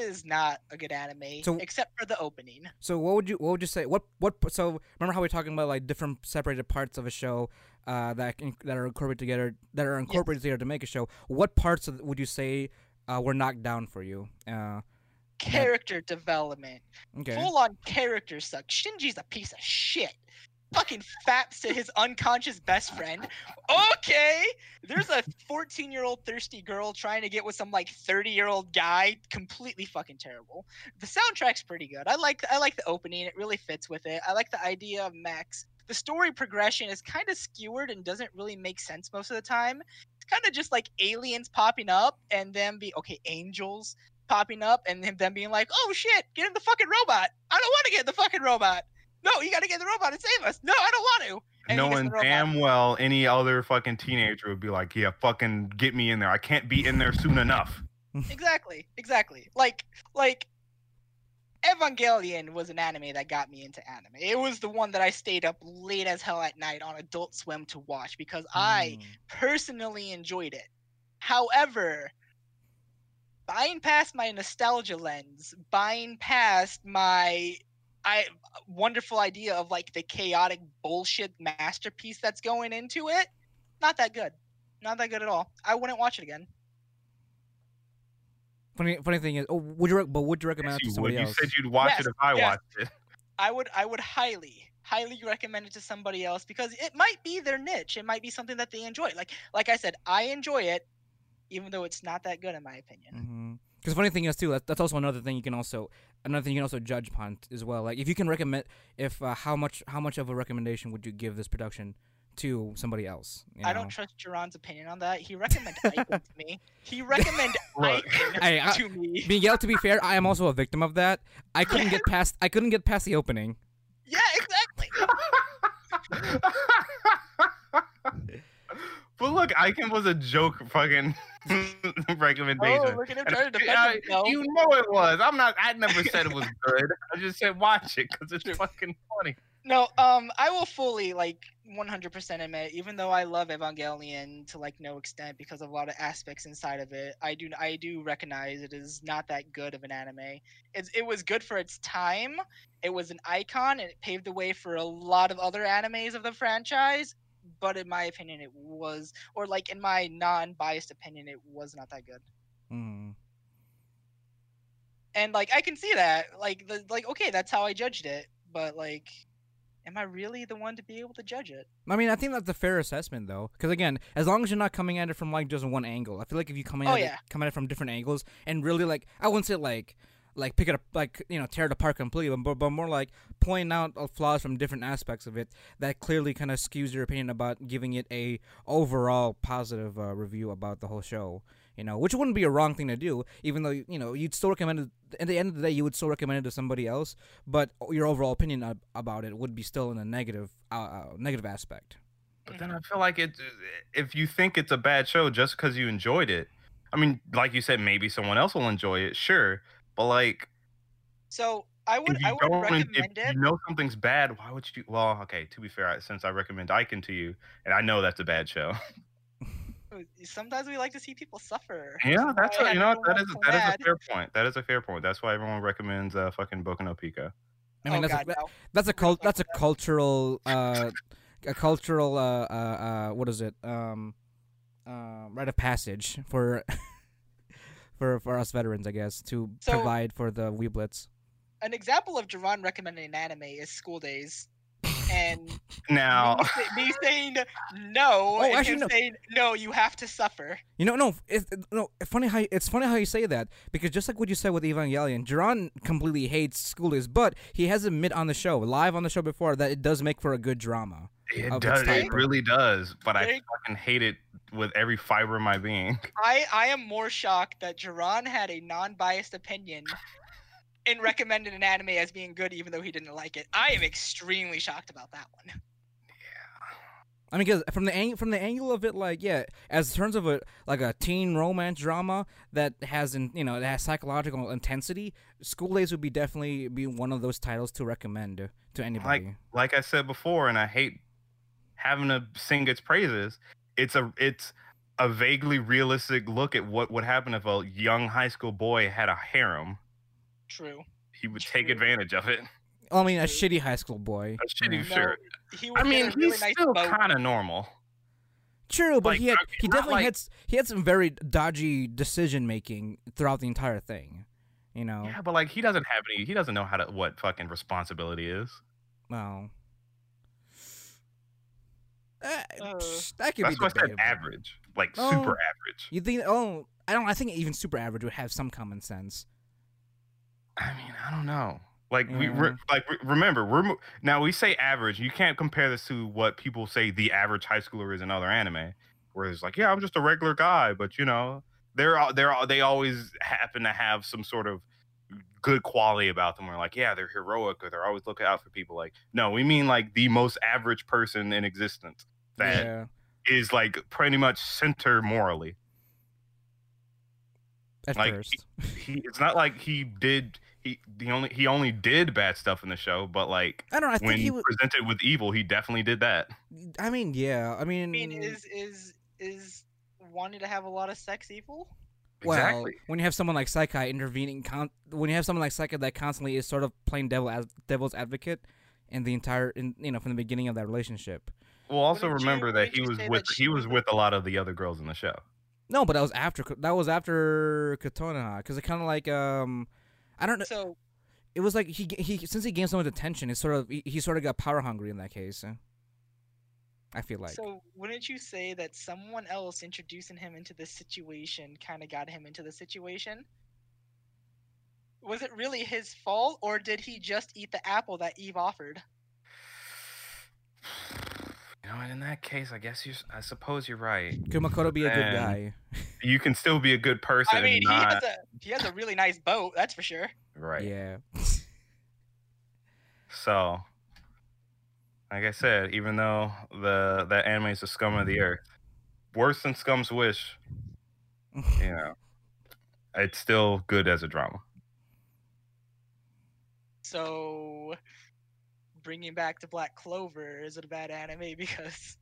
Is not a good anime, so, except for the opening. So what would you what would you say? What what? So remember how we were talking about like different separated parts of a show uh, that in, that are incorporated together that are incorporated yes. together to make a show. What parts of, would you say uh, were knocked down for you? Uh, character that... development, okay. Full on character suck. Shinji's a piece of shit. Fucking faps to his unconscious best friend. Okay, there's a fourteen-year-old thirsty girl trying to get with some like thirty-year-old guy. Completely fucking terrible. The soundtrack's pretty good. I like I like the opening. It really fits with it. I like the idea of Max the story progression is kind of skewered and doesn't really make sense most of the time. It's kind of just like aliens popping up and then be okay, angels popping up and them being like, oh shit, get in the fucking robot. I don't want to get in the fucking robot. No, you got to get in the robot and save us. No, I don't want to. And knowing damn well any other fucking teenager would be like, yeah, fucking get me in there. I can't be in there soon enough. Exactly, exactly. Like, like Evangelion was an anime that got me into anime. It was the one that I stayed up late as hell at night on Adult Swim to watch because mm. I personally enjoyed it. However, buying past my nostalgia lens, buying past my... I wonderful idea of like the chaotic bullshit masterpiece that's going into it. Not that good. Not that good at all. I wouldn't watch it again. Funny, funny thing is, oh, would you? But would you recommend yes, it to somebody you else? You said you'd watch yes, it if I yes. watched it. I would. I would highly, highly recommend it to somebody else because it might be their niche. It might be something that they enjoy. Like, like I said, I enjoy it, even though it's not that good in my opinion. Mm-hmm. Because funny thing is too, that, that's also another thing you can also another thing you can also judge upon as well. Like if you can recommend, if uh, how much how much of a recommendation would you give this production to somebody else? You know? I don't trust Jeron's opinion on that. He recommended Aiken to me. He recommended Aiken hey, I, to me. Miguel, to be fair, I am also a victim of that. I couldn't get past I couldn't get past the opening. Yeah, exactly. But look, Aiken was a joke fucking recommendation. Oh, look at him trying to defend himself. You know it was. I'm not. I never said it was good. I just said watch it because it's fucking funny. No, um, I will fully like one hundred percent admit, even though I love Evangelion to like no extent because of a lot of aspects inside of it, I do I do recognize it is not that good of an anime. It's, it was good for its time. It was an icon, and it paved the way for a lot of other animes of the franchise. But in my opinion, it was, or like in my non-biased opinion, it was not that good. Mm. And like I can see that, like, the, like okay, that's how I judged it. But like, am I really the one to be able to judge it? I mean, I think that's a fair assessment, though, because again, as long as you're not coming at it from like just one angle, I feel like if you come at oh, it, yeah. come at it from different angles and really like, I wouldn't say like. Like, pick it up, like, you know, tear it apart completely, but, but more like point out flaws from different aspects of it that clearly kind of skews your opinion about giving it a overall positive uh, review about the whole show, you know, which wouldn't be a wrong thing to do, even though, you know, you'd still recommend it, at the end of the day, you would still recommend it to somebody else, but your overall opinion ab- about it would be still in a negative, uh, uh, negative aspect. But then I feel like it, if you think it's a bad show just because you enjoyed it, I mean, like you said, maybe someone else will enjoy it, sure. But like, so I would I would recommend it. If you know something's bad, why would you? Well, okay. To be fair, since I recommend Aiken to you, and I know that's a bad show. Sometimes we like to see people suffer. Yeah, that's what, you know that is that is a fair point. That is a fair point. That's why everyone recommends uh, fucking Boku no Pico. I mean, oh, that's, God, a, that, no. that's a cult. That's a cultural. Uh, a cultural. Uh, uh, uh, what is it? Um, uh, rite of passage for. For for us veterans, I guess, to so, provide for the Weeblets. An example of Jeron recommending an anime is School Days. And now me, me saying no, oh, and actually, him no. saying no, you have to suffer. You know, no, it's no funny how it's funny how you say that because just like what you said with Evangelion, Jeron completely hates School Days, but he has admitted on the show, live on the show before, that it does make for a good drama. It does. It really does. But there, I fucking hate it with every fiber of my being. I, I am more shocked that Jeron had a non-biased opinion and recommended an anime as being good even though he didn't like it. I am extremely shocked about that one. Yeah. I mean, because from the ang- from the angle of it, like, yeah, as in terms of a like a teen romance drama that has in, you know, that has psychological intensity, School Days would be definitely be one of those titles to recommend to anybody. Like, like I said before, and I hate having to sing its praises, it's a it's a vaguely realistic look at what would happen if a young high school boy had a harem. True. He would True. take advantage of it. I mean, a True. shitty high school boy. A shitty, no, sure. He I mean, really he's nice still kind of normal. True, but like, he had, he definitely like, had he had some very dodgy decision making throughout the entire thing. You know. Yeah, but like he doesn't have any. He doesn't know how to what fucking responsibility is. Well. Uh, that could that's be what's average, like oh, super average. You think? Oh, I don't. I think even super average would have some common sense. I mean, I don't know. Like we mm-hmm. re- like re- remember we're now we say average. You can't compare this to what people say the average high schooler is in other anime, where it's like, yeah, I'm just a regular guy, but you know, they're they're they always happen to have some sort of good quality about them. We're like, yeah, they're heroic or they're always looking out for people. Like, no, we mean like the most average person in existence that yeah. is like pretty much center morally. At like first. He, he, it's not like he did. He, he only he only did bad stuff in the show, but like I don't know, I when think he was presented with evil, he definitely did that. I mean, yeah. I mean, I mean, is is is wanting to have a lot of sex evil? Well, exactly. When you have someone like Psyche intervening, con- when you have someone like Psyche that constantly is sort of playing devil as devil's advocate, in the entire, in, you know, from the beginning of that relationship. Well, also wouldn't remember you, that he was with she- he was with a lot of the other girls in the show. No, but that was after that was after Katona, because it kind of like um. I don't know. So, it was like he he since he gained so much attention, it's sort of he, he sort of got power hungry in that case. I feel like. So wouldn't you say that someone else introducing him into this situation kind of got him into the situation? Was it really his fault, or did he just eat the apple that Eve offered? You know, and in that case, I guess you. I suppose you're right. Could Makoto be a and good guy? You can still be a good person. I mean, he not... has a he has a really nice boat, that's for sure. Right. Yeah. So, like I said, even though the that anime is the scum of the earth, worse than Scum's Wish, you know, it's still good as a drama. So. Bringing back to Black Clover, is it a bad anime because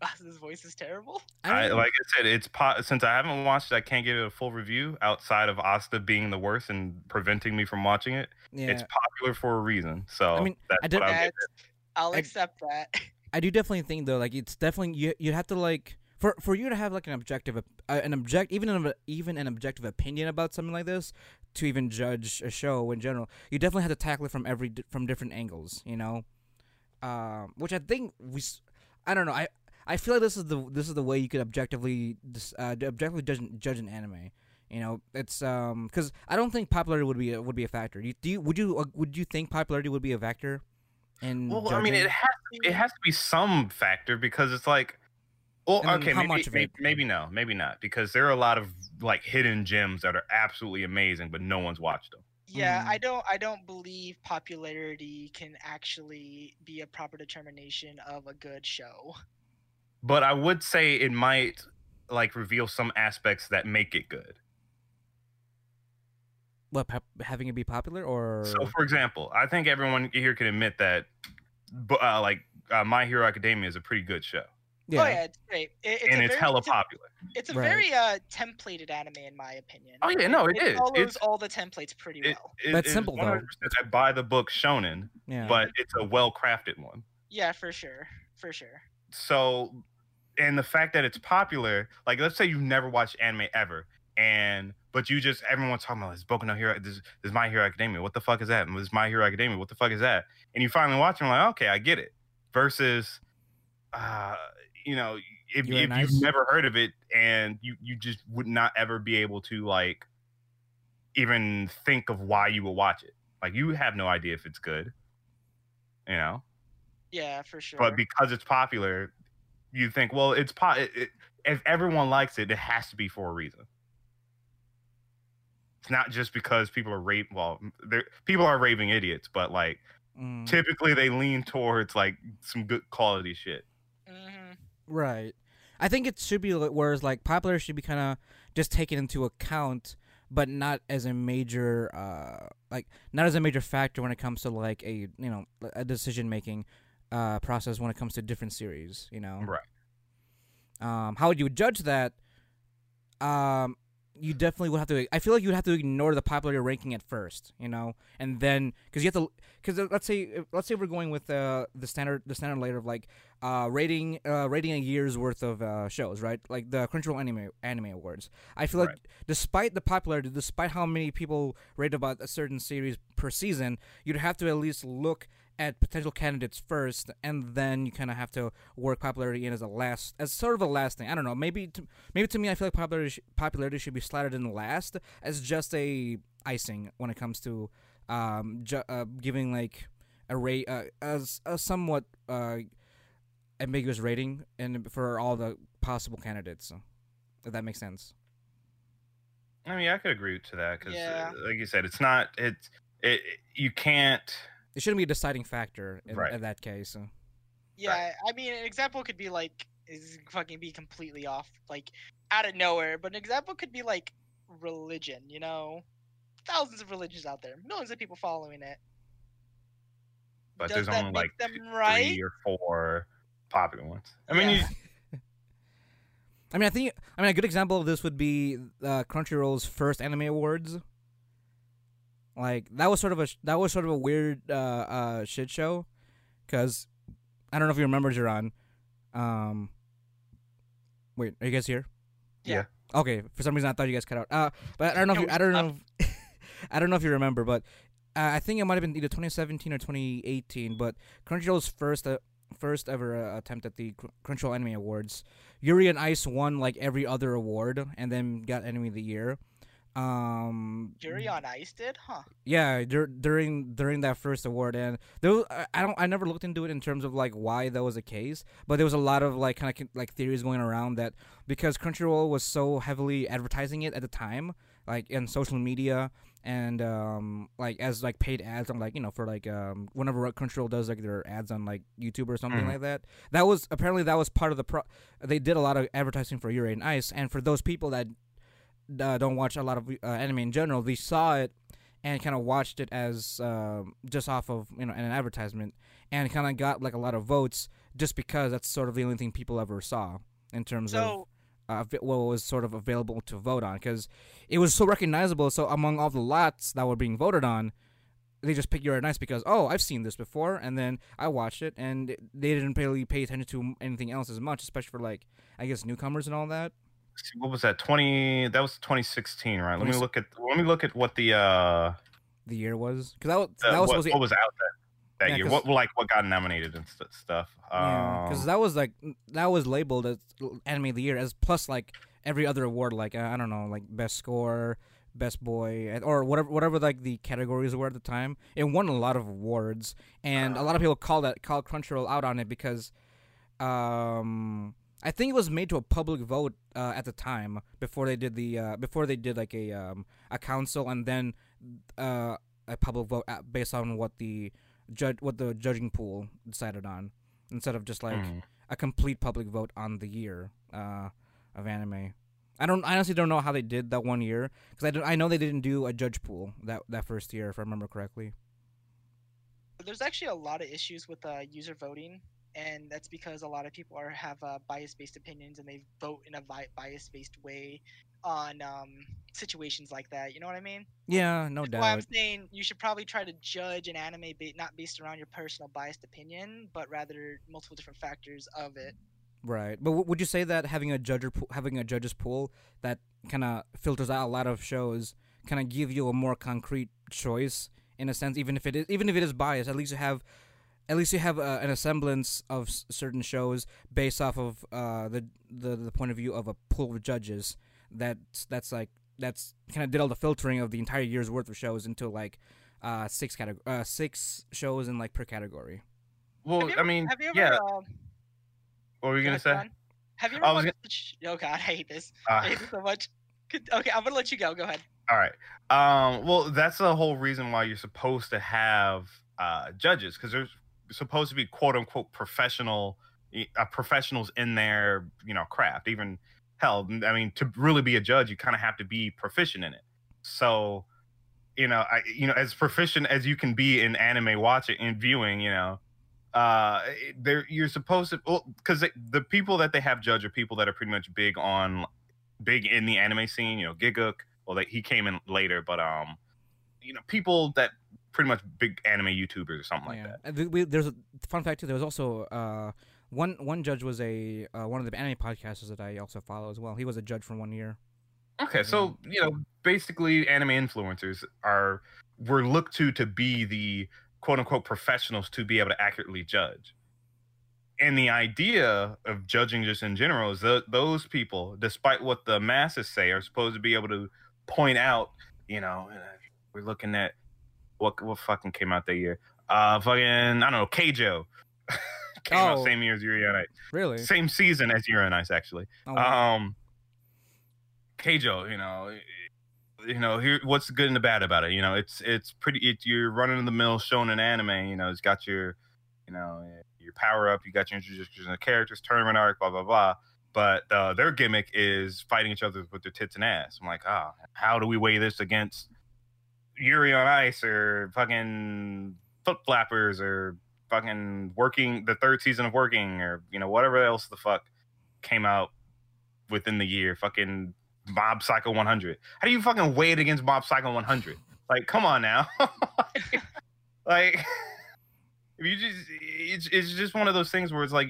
Asta's voice is terrible? I, like I said, it's po- since I haven't watched it, I can't give it a full review outside of Asta being the worst and preventing me from watching it. Yeah. It's popular for a reason, so I mean, that's I did, what I'll give it. I'll accept I, that. I do definitely think though, like it's definitely you. You have to like for for you to have like an objective, uh, an object, even an even an objective opinion about something like this. To even judge a show in general, you definitely have to tackle it from every from different angles, you know. Um, which I think we, I don't know. I, I feel like this is the this is the way you could objectively uh, objectively judge, judge an anime. You know, it's um because I don't think popularity would be a, would be a factor. You, do you would you uh, would you think popularity would be a factor? And well, judging? I mean, it has to, it has to be some factor because it's like. Well, and okay, maybe, maybe, maybe no, maybe not, because there are a lot of like hidden gems that are absolutely amazing, but no one's watched them. Yeah, mm. I don't, I don't believe popularity can actually be a proper determination of a good show. But I would say it might like reveal some aspects that make it good. What, pop- having it be popular, or so? For example, I think everyone here can admit that, uh, like uh, My Hero Academia is a pretty good show. Yeah. Oh yeah, it's great. It, it's and it's very, hella it's a, popular. It's a right. very uh, templated anime, in my opinion. Oh yeah, no, it, it is. It follows it's, all the templates pretty it, well. It, it, That's it simple, though. I buy the book shonen, yeah. but it's a well-crafted one. Yeah, for sure, for sure. So, and the fact that it's popular, like let's say you've never watched anime ever, and but you just everyone's talking about this Boku no Hero, this, this My Hero Academia. What the fuck is that? This is My Hero Academia. What the fuck is that? And you finally watch it, and I'm like, okay, I get it. Versus, uh. You know, if, you if nice. you've never heard of it and you, you just would not ever be able to, like, even think of why you would watch it. Like, you have no idea if it's good, you know? Yeah, for sure. But because it's popular, you think, well, it's po- it, it, if everyone likes it, it has to be for a reason. It's not just because people are raving, well, people are raving idiots, but, like, mm. typically they lean towards, like, some good quality shit. Mm-hmm. Right. I think it should be, whereas, like, popular should be kind of just taken into account, but not as a major, uh, like, not as a major factor when it comes to, like, a, you know, a decision-making uh, process when it comes to different series, you know? Right. Um, how would you judge that? Um, you definitely would have to, I feel like you would have to ignore the popular ranking at first, you know? And then, because you have to, because let's say, let's say we're going with uh, the standard, the standard layer of, like, Uh, rating, uh, rating a year's worth of uh, shows, right? Like the Crunchyroll Anime Anime Awards. I feel right. like, despite the popularity, despite how many people rate about a certain series per season, you'd have to at least look at potential candidates first, and then you kind of have to work popularity in as a last, as sort of a last thing. I don't know. Maybe, to, maybe to me, I feel like popularity sh- popularity should be slotted in last as just a icing when it comes to um, ju- uh, giving like a rate, uh, as a somewhat uh, ambiguous rating, and for all the possible candidates. So, if that makes sense. I mean, I could agree to that because, yeah. uh, like you said, it's not it's it you can't. It shouldn't be a deciding factor in, right. in that case. So. Yeah, right. I mean, an example could be like is fucking be completely off, like out of nowhere. But an example could be like religion. You know, thousands of religions out there, millions of people following it. But Does there's only like two, right? three or four popular ones. I mean. Yeah. You, I mean, I think I mean a good example of this would be uh, Crunchyroll's first anime awards. Like that was sort of a that was sort of a weird uh, uh, shit show, because I don't know if you remember, Jeron. Um, wait, are you guys here? Yeah. Okay. For some reason, I thought you guys cut out. Uh, but I don't know. If you, I don't know. If, I don't know if you remember, but uh, I think it might have been either twenty seventeen or twenty eighteen. But Crunchyroll's first. Uh, First ever uh, attempt at the Crunchyroll Anime Awards. Yuri on Ice won like every other award, and then got Anime of the Year. Um, Yuri on Ice did, huh? Yeah, dur- during during that first award, and there was, I don't I never looked into it in terms of like why that was the case, but there was a lot of like kind of like theories going around that because Crunchyroll was so heavily advertising it at the time, like in social media and um, like as like paid ads on like you know for like um, whenever Crunchyroll does like their ads on like YouTube or something mm. like that. That was apparently that was part of the pro. They did a lot of advertising for Yuri on Ice, and for those people that uh, don't watch a lot of uh, anime in general, they saw it and kind of watched it as uh, just off of you know an advertisement, and kind of got like a lot of votes just because that's sort of the only thing people ever saw in terms so- of. Uh, what was sort of available to vote on, because it was so recognizable. So among all the lots that were being voted on, they just picked Yuri on Ice because, oh, I've seen this before, and then I watched it, and they didn't really pay attention to anything else as much, especially for like I guess newcomers and all that. What was that? Twenty? That was twenty sixteen, right? Let me look at. Let me look at what the uh the year was, because that was, the, that was what, what was out there. That yeah, year, what like what got nominated and st- stuff? Because yeah, um, that was like that was labeled as Anime of the Year, as plus like every other award, like I don't know, like best score, best boy, or whatever, whatever like the categories were at the time. It won a lot of awards, and uh, a lot of people called that called Crunchyroll out on it because, um, I think it was made to a public vote uh, at the time before they did the uh, before they did like a um, a council and then uh, a public vote based on what the Judge what the judging pool decided on, instead of just like mm. a complete public vote on the year uh, of anime. I don't, I honestly don't know how they did that one year because I, I know they didn't do a judge pool that that first year if I remember correctly. There's actually a lot of issues with uh, user voting, and that's because a lot of people are have uh, bias-based opinions and they vote in a bi- bias-based way on um, situations like that. You know what I mean? Yeah, no That's doubt. Why I'm saying you should probably try to judge an anime ba- not based around your personal biased opinion, but rather multiple different factors of it. Right, but w- would you say that having a judge po- having a judge's pool that kind of filters out a lot of shows kind of give you a more concrete choice in a sense, even if it is even if it is biased, at least you have. At least you have uh, an semblance of s- certain shows based off of uh, the, the the point of view of a pool of judges. That's that's like that's kind of did all the filtering of the entire year's worth of shows into like uh, six categ- uh, six shows in like per category. Well, ever, I mean, have you ever, yeah. Um, what were you gonna say? Fun? Have you ever? Watched... Gonna... Oh God, I hate this. Uh, I hate this so much. Okay, I'm gonna let you go. Go ahead. All right. Um. Well, that's the whole reason why you're supposed to have uh, judges, because there's supposed to be quote unquote professional uh, professionals in their you know craft. Even hell, I mean, to really be a judge, you kind of have to be proficient in it. So, you know, I you know as proficient as you can be in anime watching and viewing, you know, uh, there you're supposed to well, because the people that they have judge are people that are pretty much big on big in the anime scene. You know, Giguk. Well, they, he came in later, but um, you know, people that. Pretty much big anime YouTubers or something yeah. like that. We, there's a fun fact too. There was also uh, one one judge was a uh, one of the anime podcasters that I also follow as well. He was a judge for one year. Okay, so you know, basically, anime influencers are were looked to to be the quote unquote professionals to be able to accurately judge. And the idea of judging just in general is that those people, despite what the masses say, are supposed to be able to point out. You know, we're looking at. what what fucking came out that year? Uh, fucking I don't know, Keijo. Came oh. out same year as Yuri on Ice. Really? Same season as Yuri on Ice, actually. Oh, wow. Um, Keijo, you know, you know, here, what's the good and the bad about it? You know, it's it's pretty. It, you're running in the mill, shonen anime. You know, it's got your, you know, your power up. You got your introduction of characters, tournament arc, blah blah blah. But uh, their gimmick is fighting each other with their tits and ass. I'm like, ah, oh, how do we weigh this against Yuri on Ice or fucking Foot Flappers or fucking Working, the third season of Working, or, you know, whatever else the fuck came out within the year. Fucking Mob Psycho one hundred. How do you fucking weigh it against Mob Psycho one hundred? Like, come on now. like, like, if you just, it's, it's just one of those things where it's like,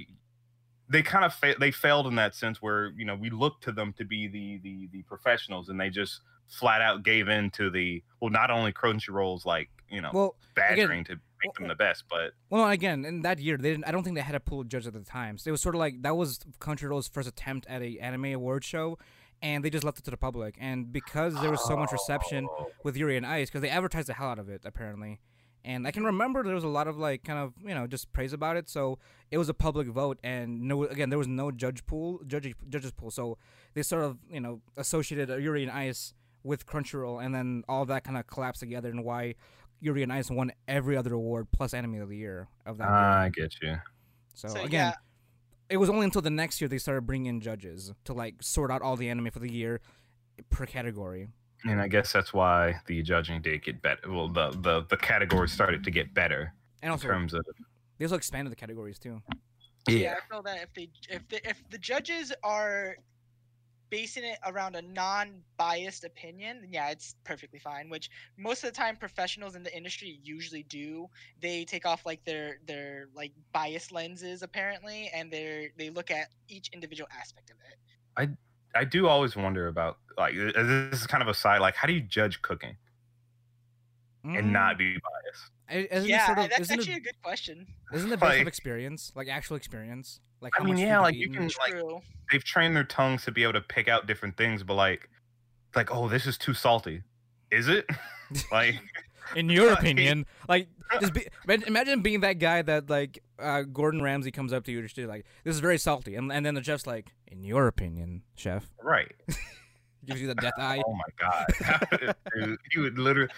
they kind of fa- they failed in that sense where, you know, we looked to them to be the, the the professionals, and they just flat out gave in to the, well, not only Crunchyroll's, like, you know, well, badgering again, to make well, them the best, but well, again, in that year they didn't. I don't think they had a pool judge at the time, so it was sort of like that was Crunchyroll's first attempt at a anime award show, and they just left it to the public. And because there was so much reception with Yuri on Ice, because they advertised the hell out of it, apparently. And I can remember there was a lot of, like, kind of, you know, just praise about it. So it was a public vote, and no, again, there was no judge pool, judge, judges pool. So they sort of, you know, associated Yuri on Ice with Crunchyroll, and then all that kind of collapsed together. And why Yuri on Ice won every other award plus Anime of the Year of that. Ah, I get you. So, so again, yeah. It was only until the next year they started bringing in judges to, like, sort out all the anime for the year per category. And I guess that's why the judging did get better. Well, the, the, the categories started to get better, and also, in terms of they also expanded the categories too. Yeah, yeah, I feel that if they if the if the judges are basing it around a non-biased opinion, then yeah, it's perfectly fine. Which most of the time professionals in the industry usually do. They take off like their their like bias lenses apparently, and they they look at each individual aspect of it. I. I do always wonder about, like, this is kind of a side, like, how do you judge cooking mm. and not be biased? Isn't yeah, sort of, that's isn't actually it, a good question. Isn't it based like, on experience, like actual experience? Like, I mean, yeah, like you can, like, they've trained their tongues to be able to pick out different things, but like, like, oh, this is too salty. Is it? Like, in your opinion, like, just be, imagine being that guy that, like, uh, Gordon Ramsay comes up to you and like, this is very salty, and and then the chef's like, in your opinion, chef, right? Gives you the death eye. Oh my god! He would literally,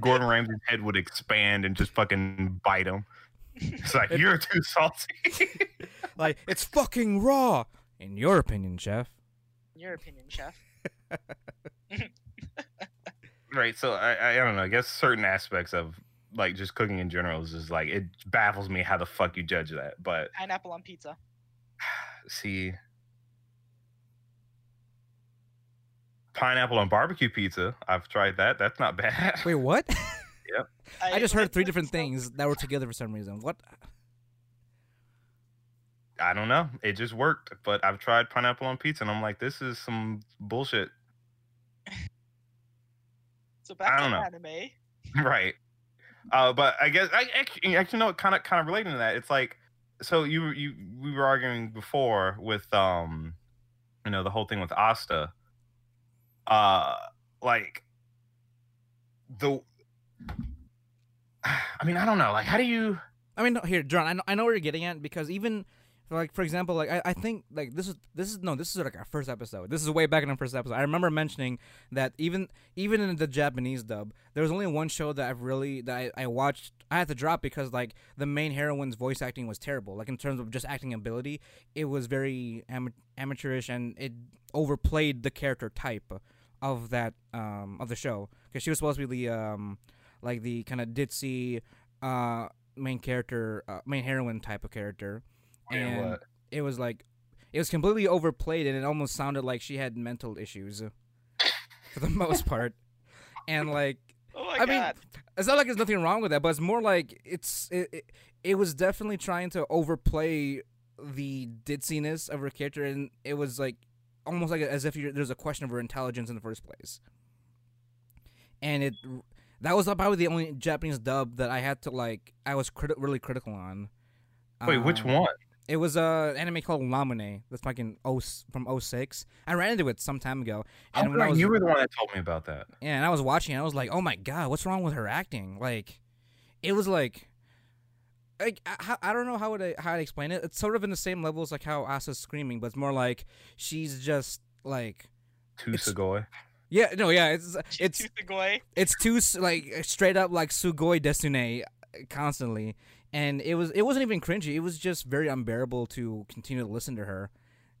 Gordon Ramsay's head would expand and just fucking bite him. It's like, it, you're too salty. Like, it's fucking raw. In your opinion, chef. In your opinion, chef. Right, so I, I don't know. I guess certain aspects of, like, just cooking in general is just, like, it baffles me how the fuck you judge that. But pineapple on pizza. See, pineapple on barbecue pizza. I've tried that. That's not bad. Wait, what? Yep. I, I just heard three different things that were together for some reason. What? I don't know. It just worked. But I've tried pineapple on pizza, and I'm like, this is some bullshit. So back I don't know. Anime. Right. Uh, but I guess I actually, actually know it kind of kind of relating to that. It's like, so you you we were arguing before with um you know the whole thing with Asta. Uh like the I mean I don't know like how do you I mean no, here John I know, I know where you're getting at because even like for example like I, I think like this is this is no this is like our first episode this is way back in our first episode I remember mentioning that even even in the Japanese dub there was only one show that I've really that I, I watched I had to drop because like the main heroine's voice acting was terrible like in terms of just acting ability it was very am- amateurish and it overplayed the character type of that um of the show because she was supposed to be the um like the kind of ditzy uh main character uh, main heroine type of character. And what? It was like, it was completely overplayed, and it almost sounded like she had mental issues, for the most part. And like, oh my I God. mean, it's not like there's nothing wrong with that, but it's more like it's it, it, it was definitely trying to overplay the ditziness of her character, and it was like almost like as if you're, there's a question of her intelligence in the first place. And it that was probably the only Japanese dub that I had to like I was criti- really critical on. Wait, um, which one? It was an anime called Lamune. That's fucking oh, from oh six. I ran into it some time ago. And when I was, you were the one that told me about that. Yeah, and I was watching it. I was like, oh my God, what's wrong with her acting? Like, it was like... Like I, I don't know how to how to explain it. It's sort of in the same level as like how Asa's screaming, but it's more like she's just like too sugoi. Yeah, no, yeah, it's it's too sugoi. It's too like straight up like sugoi desune constantly, and it was it wasn't even cringy. It was just very unbearable to continue to listen to her,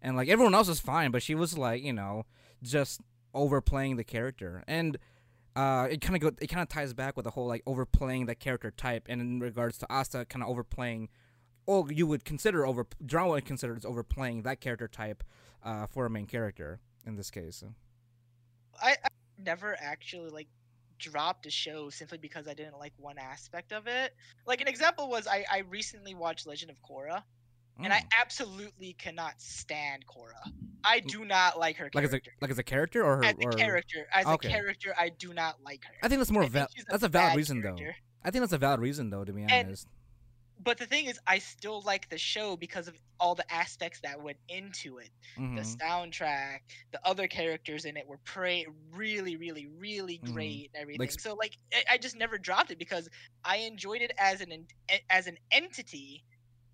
and like everyone else was fine, but she was like, you know, just overplaying the character. And Uh, it kind of go. It kind of ties back with the whole like overplaying the character type, and in regards to Asta, kind of overplaying, or you would consider over drama would consider as overplaying that character type, uh, for a main character in this case. I I've never actually like dropped a show simply because I didn't like one aspect of it. Like an example was I I recently watched Legend of Korra, mm. and I absolutely cannot stand Korra. I do not like her character. Like as a, like as a character or her, as a or... character. As okay. a character, I do not like her. I think that's more valid. That's a valid reason, character. though. I think that's a valid reason, though, to be honest. And, but the thing is, I still like the show because of all the aspects that went into it. Mm-hmm. The soundtrack, the other characters in it were pre- really, really, really mm-hmm. great and everything. Like, so, like, I just never dropped it because I enjoyed it as an as an entity.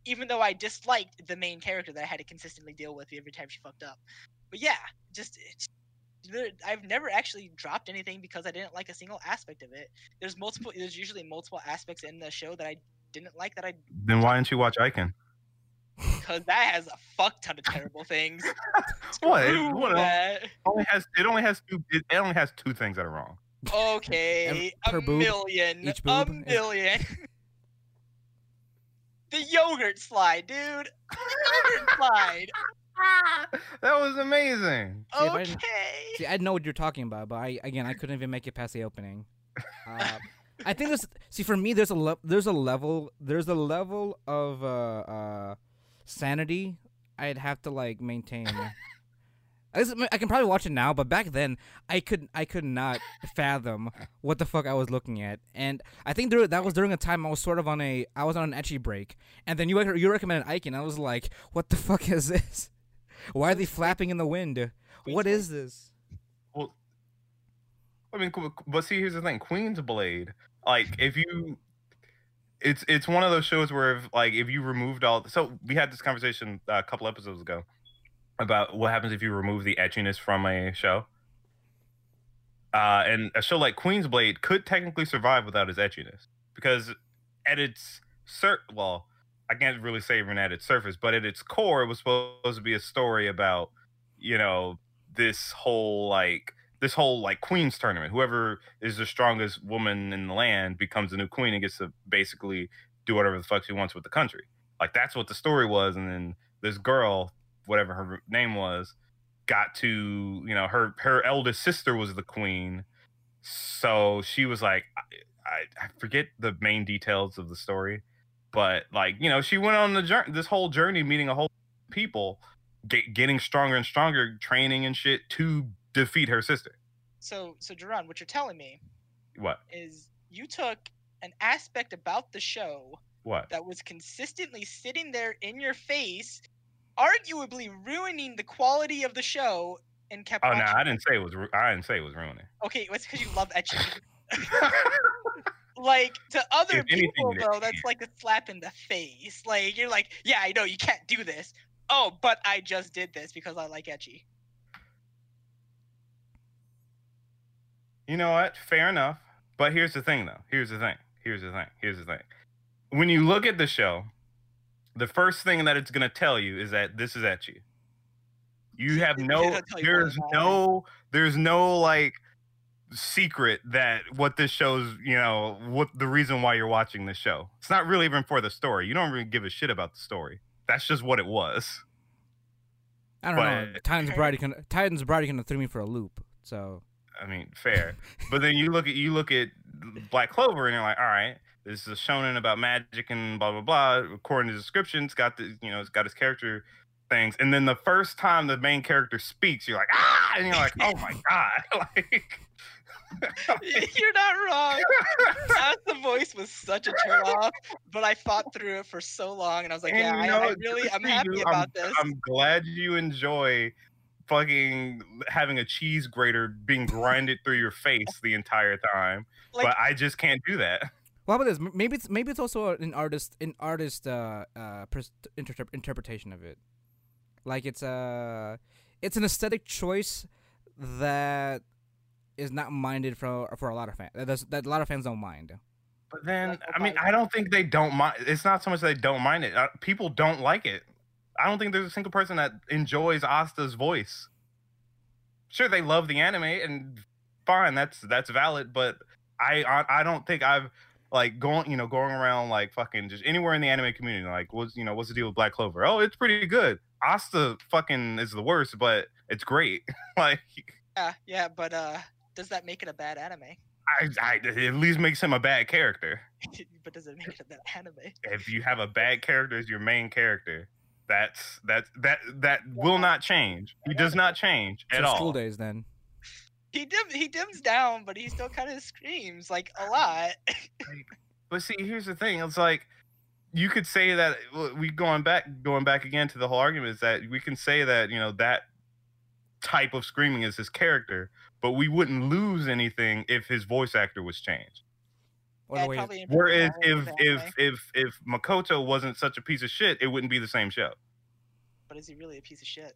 Even though I disliked the main character that I had to consistently deal with every time she fucked up. But yeah, just it's, I've never actually dropped anything because I didn't like a single aspect of it. There's multiple. There's usually multiple aspects in the show that I didn't like that I. Then why didn't you watch Aiken? Because that has a fuck ton of terrible things. What? What else? It only has it only has two it only has two things that are wrong. Okay, a million, Each a million. The yogurt slide, dude. The yogurt slide. That was amazing. See, okay. I, see, I know what you're talking about, but I, again, I couldn't even make it past the opening. Uh, I think there's. See, for me, there's a le- there's a level there's a level of uh, uh, sanity I'd have to like maintain. I, guess, I can probably watch it now, but back then, I could I could not fathom what the fuck I was looking at, and I think there, that was during a time I was sort of on a I was on an ecchi break, and then you you recommended Aiken, I was like, what the fuck is this? Why are they flapping in the wind? What is this? Well, I mean, but see, here's the thing, Queen's Blade, like if you, it's it's one of those shows where if, like if you removed all, so we had this conversation a couple episodes ago. About what happens if you remove the etchiness from a show. Uh, and a show like Queen's Blade could technically survive without its etchiness. Because at its... Sur- well, I can't really say even at its surface, but at its core, it was supposed to be a story about, you know, this whole, like... This whole, like, Queen's tournament. Whoever is the strongest woman in the land becomes the new queen and gets to basically do whatever the fuck she wants with the country. Like, that's what the story was. And then this girl... whatever her name was, got to, you know, her, her eldest sister was the queen. So she was like, I, I forget the main details of the story, but like, you know, she went on the journey, this whole journey, meeting a whole people, get, getting stronger and stronger, training and shit to defeat her sister. So, so Jeron, what you're telling me what is you took an aspect about the show what that was consistently sitting there in your face, arguably ruining the quality of the show, and kept. Oh watching. no, I didn't say it was. Ru- I didn't say it was ruining. Okay, that's because you love etching. Like to other if people, anything, though, that's like a slap in the face. Like you're like, yeah, I know you can't do this. Oh, but I just did this because I like etchy. You know what? Fair enough. But here's the thing, though. Here's the thing. Here's the thing. Here's the thing. When you look at the show. The first thing that it's going to tell you is that this is at you. You have no, there's no, there's no like secret that what this shows, you know, what the reason why you're watching this show. It's not really even for the story. You don't really give a shit about the story. That's just what it was. I don't but, know. Titan's Bride kind of, Titan's Bride kind of threw me for a loop. So, I mean, fair. But then you look at, you look at Black Clover and you're like, all right. This is a shonen about magic and blah, blah, blah. According to the description, it's got the, you know, it's got his character things. And then the first time the main character speaks, you're like, ah! And you're like, oh my God. Like, You're not wrong. Asta's voice was such a turn-off, but I fought through it for so long, and I was like, and yeah, you know, I, I really, I'm happy you, about I'm, this. I'm glad you enjoy fucking having a cheese grater being grinded through your face the entire time, like, but I just can't do that. Well, how about this? Maybe it's maybe it's also an artist an artist uh, uh, inter- interpretation of it. Like it's a it's an aesthetic choice that is not minded for for a lot of fans. That, that a lot of fans don't mind. But then, I mean, I don't think they don't mind. It's not so much that they don't mind it. Uh, people don't like it. I don't think there's a single person that enjoys Asta's voice. Sure, they love the anime, and fine, that's that's valid. But I I, I don't think I've like going you know going around like fucking just anywhere in the anime community like what's you know what's the deal with Black Clover? Oh, it's pretty good. Asta fucking is the worst, but it's great. Like yeah, yeah, but uh. Does that make it a bad anime? I, I, it at least makes him a bad character. But does it make it a bad anime? If you have a bad character as your main character, that's that's that that yeah. will not change. He does not change at so all. School Days, then. He dim, he dims down, but he still kind of screams like a lot. But see, here's the thing: it's like you could say that we going back going back again to the whole argument is that we can say that you know that type of screaming is his character. But we wouldn't lose anything if his voice actor was changed. Yeah, Whereas if if if if Makoto wasn't such a piece of shit, it wouldn't be the same show. But is he really a piece of shit?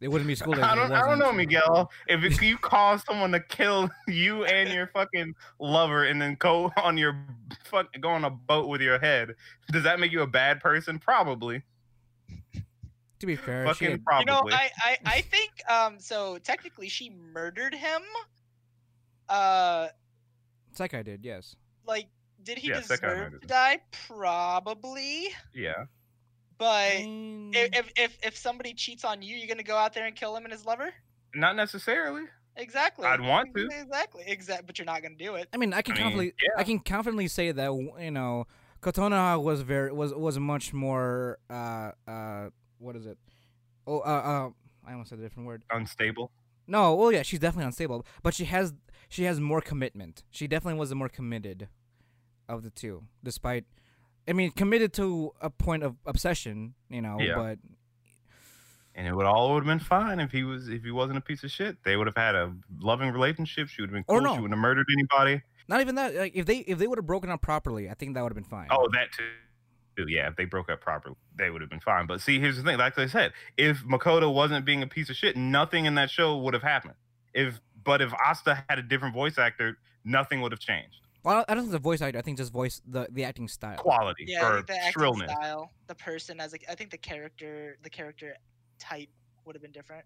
It wouldn't be School Days. I don't, I don't know, Miguel. If it, you cause someone to kill you and your fucking lover, and then go on your fuck, go on a boat with your head, does that make you a bad person? Probably. To be fair, she had... you know, I, I, I think um so technically she murdered him. Uh, Psyche did, yes. Like, did he yeah, deserve to die? Probably. Yeah. But mm. if if if somebody cheats on you, you're gonna go out there and kill him and his lover? Not necessarily. Exactly. I'd want to. Exactly. Exactly. But you're not gonna do it. I mean, I can I mean, confidently, yeah. I can confidently say that you know, Kotonoha was very was was much more uh uh. What is it? Oh, uh, uh, I almost said a different word. Unstable. No, well, yeah, she's definitely unstable, but she has she has more commitment. She definitely was the more committed of the two, despite, I mean, committed to a point of obsession, you know. Yeah. But and it would all would have been fine if he was if he wasn't a piece of shit. They would have had a loving relationship. She would have been cool. Or no. She wouldn't have murdered anybody. Not even that. Like if they if they would have broken up properly, I think that would have been fine. Oh, that too. Yeah, if they broke up properly, they would have been fine. But see, here's the thing. Like I said, if Makoto wasn't being a piece of shit, nothing in that show would have happened. If But if Asta had a different voice actor, nothing would have changed. Well, I don't think the voice actor. I think just voice, the, the acting style. Quality yeah, or the shrillness. Style, the person, as like, I think the character the character type would have been different.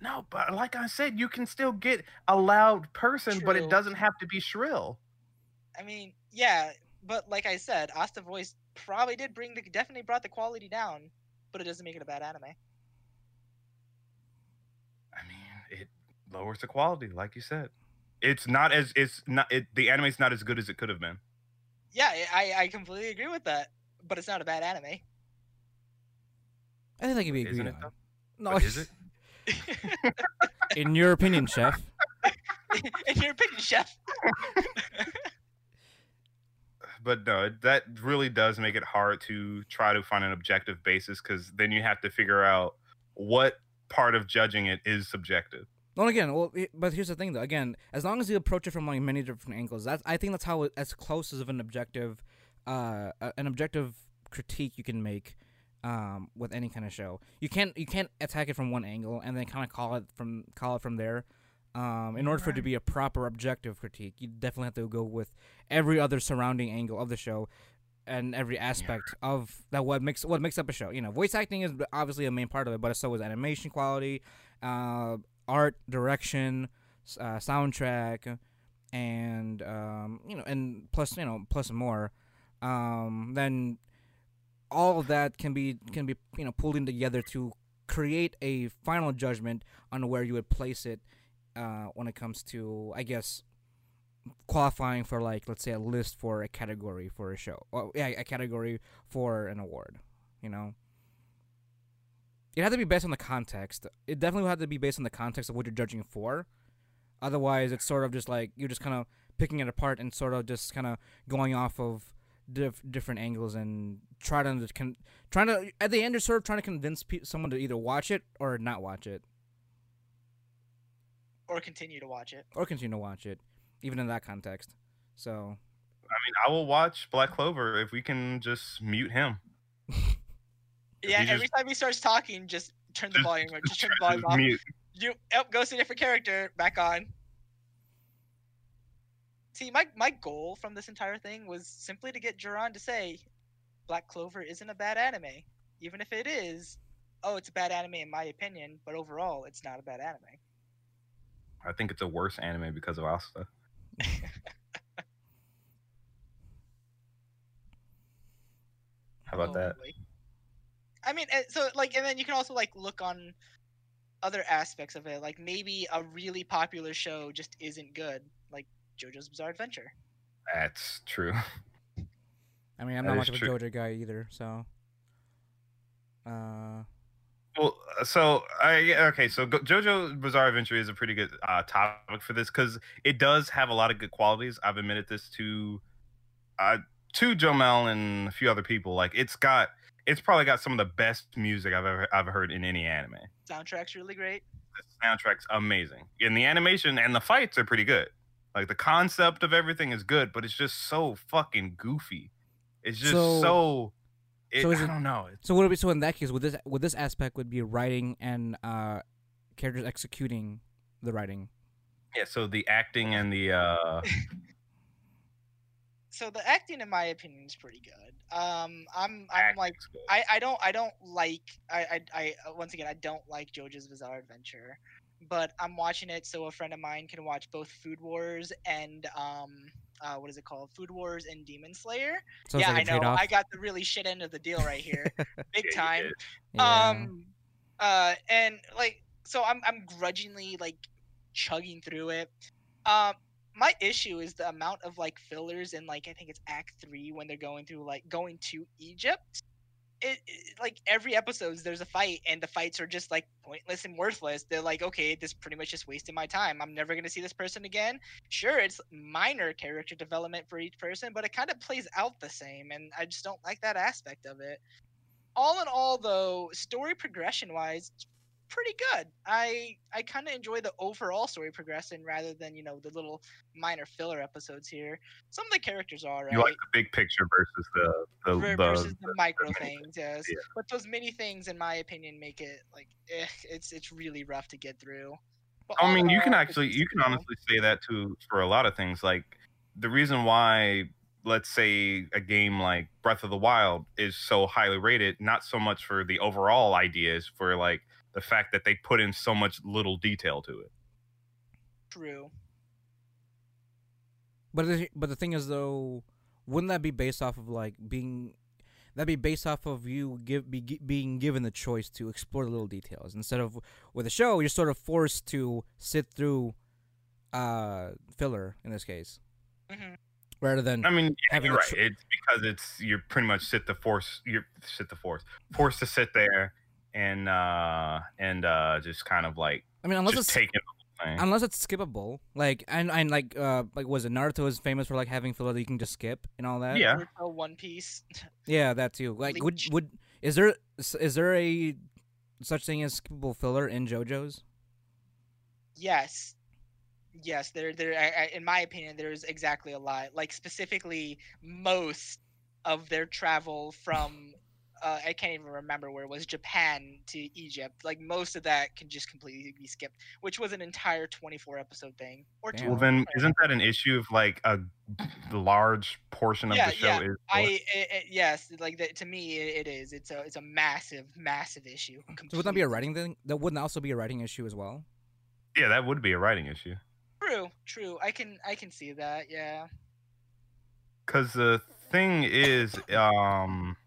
No, but like I said, you can still get a loud person, True. But it doesn't have to be shrill. I mean, yeah, but like I said, Asta voice... probably did bring the definitely brought the quality down, but it doesn't make it a bad anime. I mean, it lowers the quality, like you said. It's not as it's not it, the anime's not as good as it could have been. Yeah, I I completely agree with that, but it's not a bad anime. I think that can be agreed Isn't on. It no, but is it? In your opinion, chef. In your opinion, chef. But no, that really does make it hard to try to find an objective basis because then you have to figure out what part of judging it is subjective. Well, again, well, but here's the thing, though. Again, as long as you approach it from like many different angles, that's I think that's how it, as close as of an objective, uh, an objective critique you can make um, with any kind of show. You can't you can't attack it from one angle and then kind of call it from call it from there. Um, in order for it to be a proper objective critique, you definitely have to go with every other surrounding angle of the show and every aspect of that what makes what makes up a show. You know, voice acting is obviously a main part of it, but so is animation quality, uh, art, direction, uh, soundtrack, and um, you know, and plus you know plus more. Um, then all of that can be can be you know pulled in together to create a final judgment on where you would place it. Uh, when it comes to, I guess, qualifying for, like, let's say a list for a category for a show. Or, yeah, a category for an award, you know? It had to be based on the context. It definitely would have to be based on the context of what you're judging for. Otherwise, it's sort of just like you're just kind of picking it apart and sort of just kind of going off of diff- different angles and try to con- trying to at the end you're sort of trying to convince pe- someone to either watch it or not watch it, or continue to watch it, or continue to watch it, even in that context. So, I mean, I will watch Black Clover if we can just mute him. Yeah, just, every time he starts talking, just turn the just, volume or just turn the volume off. Mute. You oh, goes to a different character, back on. See, my my goal from this entire thing was simply to get Jeron to say, Black Clover isn't a bad anime. Even if it is, oh, it's a bad anime in my opinion, but overall, it's not a bad anime. I think it's a worse anime because of Asta. How about oh, that? Really? I mean, so, like, and then you can also, like, look on other aspects of it. Like, maybe a really popular show just isn't good. Like, JoJo's Bizarre Adventure. That's true. I mean, I'm that not much of a true. JoJo guy either, so. Uh... Well, so, I okay, so JoJo's Bizarre Adventure is a pretty good uh, topic for this, because it does have a lot of good qualities. I've admitted this to, uh, to Jomel and a few other people. Like, it's got... It's probably got some of the best music I've ever I've heard in any anime. Soundtrack's really great. The soundtrack's amazing. And the animation and the fights are pretty good. Like, the concept of everything is good, but it's just so fucking goofy. It's just so... so, it, so it, I don't know. It's, so what would be, so in that case, would this, would this aspect would be writing and uh, characters executing the writing? Yeah, so the acting and the... Uh, So the acting, in my opinion, is pretty good. Um, I'm, I'm like, I, I don't, I don't like, I, I, I, once again, I don't like JoJo's Bizarre Adventure, but I'm watching it so a friend of mine can watch both Food Wars and, um, uh, what is it called? Food Wars and Demon Slayer. Sounds yeah, like I know. Trade-off. I got the really shit end of the deal right here, big yeah, time. Yeah. Um, uh, and like, so I'm, I'm grudgingly like chugging through it. Um. My issue is the amount of, like, fillers in, like, I think it's Act three when they're going through, like, going to Egypt. It, it like, every episode there's a fight, and the fights are just, like, pointless and worthless. They're like, okay, this pretty much just wasted my time. I'm never going to see this person again. Sure, it's minor character development for each person, but it kind of plays out the same, and I just don't like that aspect of it. All in all, though, story progression-wise... pretty good. I I kind of enjoy the overall story progression rather than, you know, the little minor filler episodes here. Some of the characters are right. You like the big picture versus the the, the versus the, the micro the things, things, yes. Yeah. But those mini things, in my opinion, make it like eh, it's it's really rough to get through. But I mean, you can actually you can honestly say that too for a lot of things. Like the reason why, let's say, a game like Breath of the Wild is so highly rated, not so much for the overall ideas, for like the fact that they put in so much little detail to it. True. But the, but the thing is, though, wouldn't that be based off of like being, that'd be based off of you give be, being given the choice to explore the little details instead of with a show you're sort of forced to sit through uh, filler in this case, mm-hmm. rather than I mean yeah, having you're right. Cho- it's because it's you're pretty much sit the force you're sit the force forced to sit there. And uh, and uh, just kind of like I mean, unless just it's taking the whole thing. Unless it's skippable, like and and like uh, like was it Naruto is famous for like having filler that you can just skip and all that. Yeah, Naruto, One Piece. Yeah, that too. Like, Leech. would would is there is there a such thing as skippable filler in JoJo's? Yes, yes. There, there. I, I, in my opinion, there's exactly a lot. Like specifically, most of their travel from. Uh, I can't even remember where it was, Japan to Egypt. Like, most of that can just completely be skipped, which was an entire twenty-four episode thing. Or two. Well, then isn't that an issue of, like, a large portion of yeah, the show? Yeah. Is I, it, it, yes, like, the, to me, it, it is. It's a it's a massive, massive issue. Completely. So would that be a writing thing? That wouldn't also be a writing issue as well? Yeah, that would be a writing issue. True, true. I can, I can see that, yeah. Because the thing is... um.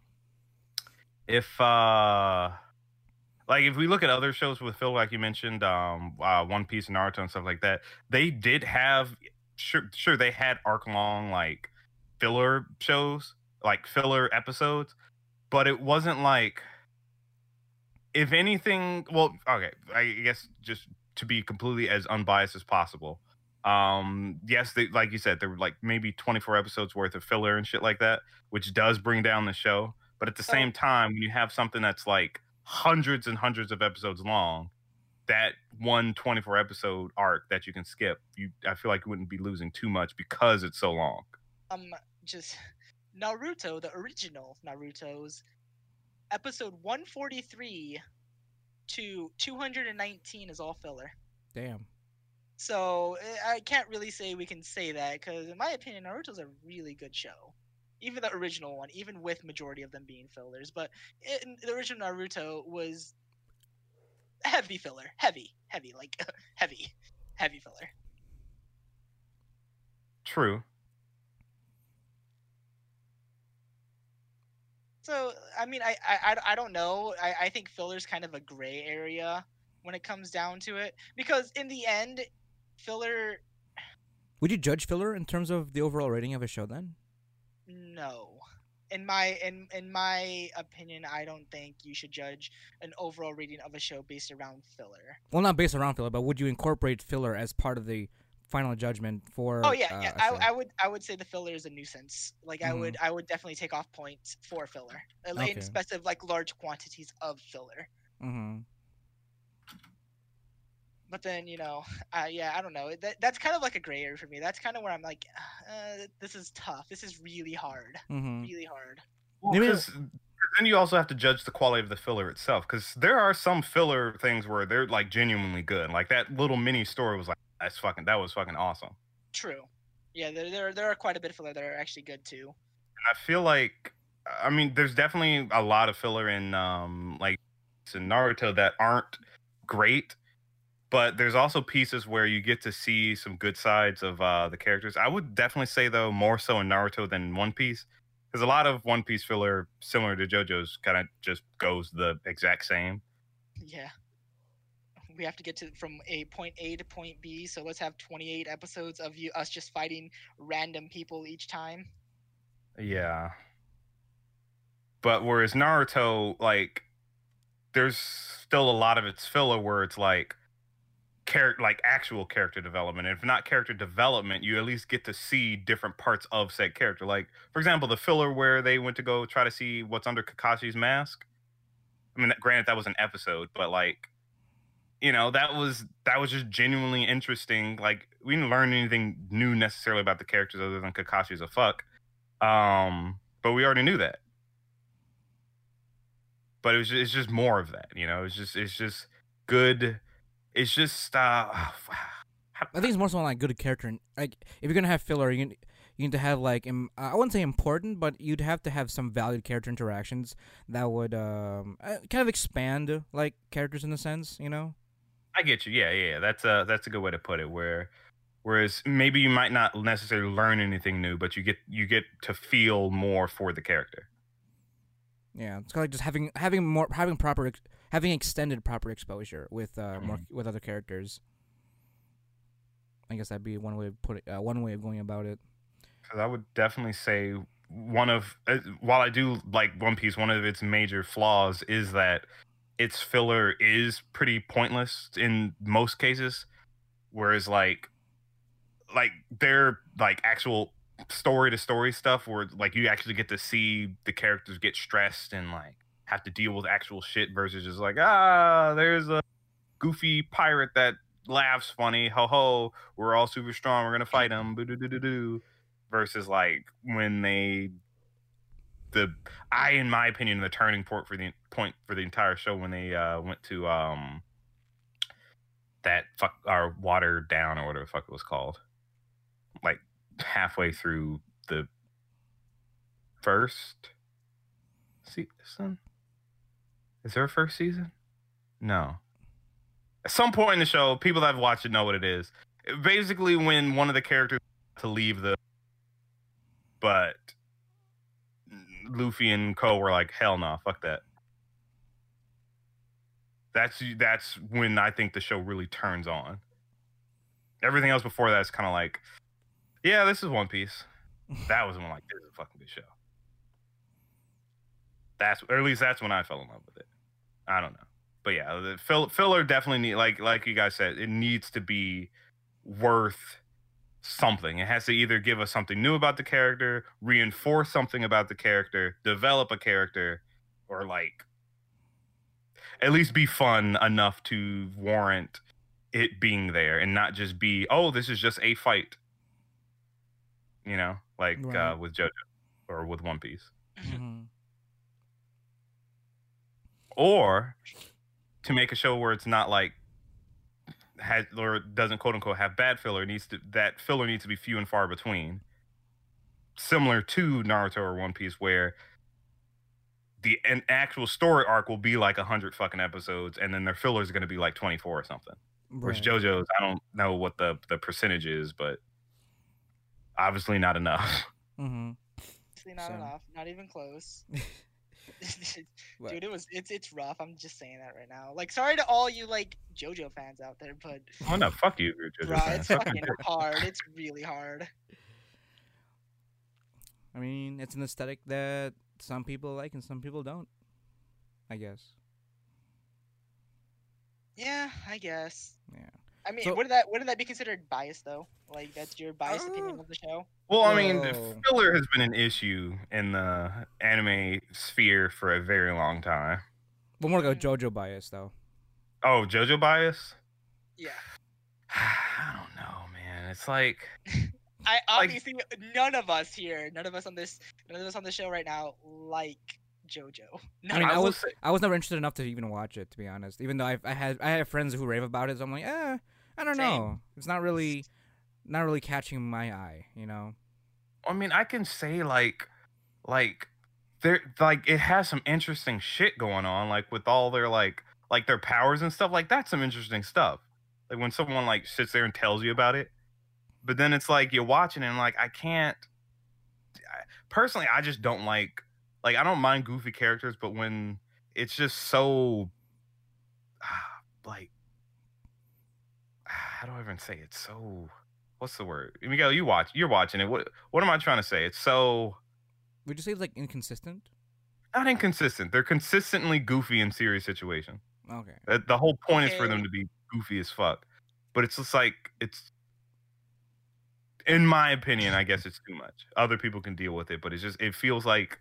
If, uh, like, if we look at other shows with filler, like you mentioned, um, uh, One Piece and Naruto and stuff like that, they did have, sure, sure they had arc-long, like, filler shows, like, filler episodes, but it wasn't like, if anything, well, okay, I guess just to be completely as unbiased as possible. Um, yes, they, like you said, there were like maybe twenty-four episodes worth of filler and shit like that, which does bring down the show. But at the oh. same time, when you have something that's like hundreds and hundreds of episodes long, that one twenty-four episode arc that you can skip, you I feel like you wouldn't be losing too much because it's so long. Um, just Naruto, the original Naruto's episode one forty-three to two hundred nineteen is all filler. Damn. So I can't really say we can say that, because in my opinion, Naruto's a really good show. Even the original one, even with majority of them being fillers. But it, the original Naruto was heavy filler. Heavy. Heavy. Like, heavy. Heavy filler. True. So, I mean, I, I, I don't know. I, I think filler's kind of a gray area when it comes down to it. Because in the end, filler... Would you judge filler in terms of the overall rating of a show then? No, in my in in my opinion, I don't think you should judge an overall rating of a show based around filler. Well, not based around filler, but would you incorporate filler as part of the final judgment for? Oh yeah, uh, yeah. I, I would I would say the filler is a nuisance. Like mm-hmm. I would I would definitely take off points for filler, okay. in specific like large quantities of filler. Mm-hmm. But then, you know, uh, yeah, I don't know. That, that's kind of like a gray area for me. That's kind of where I'm like, uh, this is tough. This is really hard. Mm-hmm. Really hard. Well, because then you also have to judge the quality of the filler itself. Because there are some filler things where they're, like, genuinely good. Like, that little mini story was like, that's fucking, that was fucking awesome. True. Yeah, there, there, there are quite a bit of filler that are actually good, too. And I feel like, I mean, there's definitely a lot of filler in, um, like, in Naruto that aren't great. But there's also pieces where you get to see some good sides of uh, the characters. I would definitely say, though, more so in Naruto than in One Piece. Because a lot of One Piece filler, similar to JoJo's, kind of just goes the exact same. Yeah. We have to get to from a point A to point B, so let's have twenty-eight episodes of you us just fighting random people each time. Yeah. But whereas Naruto, like, there's still a lot of its filler where it's like, Character, like actual character development. If not character development, you at least get to see different parts of said character. Like, for example, the filler where they went to go try to see what's under Kakashi's mask. I mean, that, granted, that was an episode, but like, you know, that was that was just genuinely interesting. Like, we didn't learn anything new necessarily about the characters other than Kakashi's a fuck. Um, but we already knew that. But it was just, it's just more of that, you know. It's just it's just good. It's just, uh, I think it's more so on, like, good character. Like, if you're going to have filler, you you need to have, like, Im- I wouldn't say important, but you'd have to have some valued character interactions that would um, kind of expand, like, characters in a sense, you know? I get you. Yeah, yeah, yeah. That's a, that's a good way to put it, where whereas maybe you might not necessarily learn anything new, but you get you get to feel more for the character. Yeah, it's kind of like just having having more having proper ex- having extended proper exposure with uh, mm-hmm. more, with other characters. I guess that'd be one way of put it, uh, one way of going about it. Because I would definitely say one of uh, while I do like One Piece, one of its major flaws is that its filler is pretty pointless in most cases. Whereas like like their like actual story to story stuff where like you actually get to see the characters get stressed and like have to deal with actual shit versus just like, ah, there's a goofy pirate that laughs funny, ho ho, we're all super strong, we're gonna fight him, boo doo doo doo doo. Versus like when they the I in my opinion the turning point for the point for the entire show when they uh went to um that fuck our water down or whatever the fuck it was called. Like halfway through the first season? Is there a first season? No. At some point in the show, people that have watched it know what it is. It basically, when one of the characters to leave the... But Luffy and Co were like, hell no, nah, fuck that. That's, that's when I think the show really turns on. Everything else before that is kind of like... Yeah, this is One Piece. That was when like this is a fucking good show. That's or at least that's when I fell in love with it. I don't know. But yeah, the fill, filler definitely need, like like you guys said, it needs to be worth something. It has to either give us something new about the character, reinforce something about the character, develop a character, or like at least be fun enough to warrant it being there and not just be, oh, this is just a fight. You know, like right. uh, with JoJo or with One Piece. Mm-hmm. Or to make a show where it's not like has or doesn't quote unquote have bad filler, it needs to that filler needs to be few and far between. Similar to Naruto or One Piece, where the an actual story arc will be like a hundred fucking episodes, and then their filler is going to be like twenty four or something. Right. Whereas JoJo's, I don't know what the the percentage is, but obviously not enough. Mm-hmm. Obviously not so. enough. Not even close. Dude, it was it's it's rough. I'm just saying that right now. Like, sorry to all you like JoJo fans out there, but oh no, fuck you, JoJo bro, fans. It's fucking hard. It's really hard. I mean, it's an aesthetic that some people like and some people don't, I guess. Yeah, I guess. Yeah. I mean, so, wouldn't that wouldn't that be considered biased though? Like, that's your biased uh, opinion of the show. Well, I mean, oh. filler has been an issue in the anime sphere for a very long time. But we're gonna go JoJo bias though. Oh, JoJo bias? Yeah. I don't know, man. It's like I obviously like, none of us here, none of us on this, none of us on the show right now like JoJo. No, I mean, I was say, I was never interested enough to even watch it, to be honest. Even though I I had I have friends who rave about it, so I'm like, eh, I don't same. know. It's not really, not really catching my eye, you know. I mean, I can say like, like, there like it has some interesting shit going on, like with all their like like their powers and stuff. Like, that's some interesting stuff. Like when someone like sits there and tells you about it, but then it's like you're watching it and like I can't. I, personally, I just don't like. Like, I don't mind goofy characters, but when it's just so, like, how do I even say it? It's so, what's the word? Miguel, you watch, you're watching it. What What am I trying to say? It's so. Would you say it's, like, inconsistent? Not inconsistent. They're consistently goofy in serious situations. Okay. The, the whole point okay. is for them to be goofy as fuck. But it's just, like, it's, in my opinion, I guess it's too much. Other people can deal with it, but it's just, it feels like.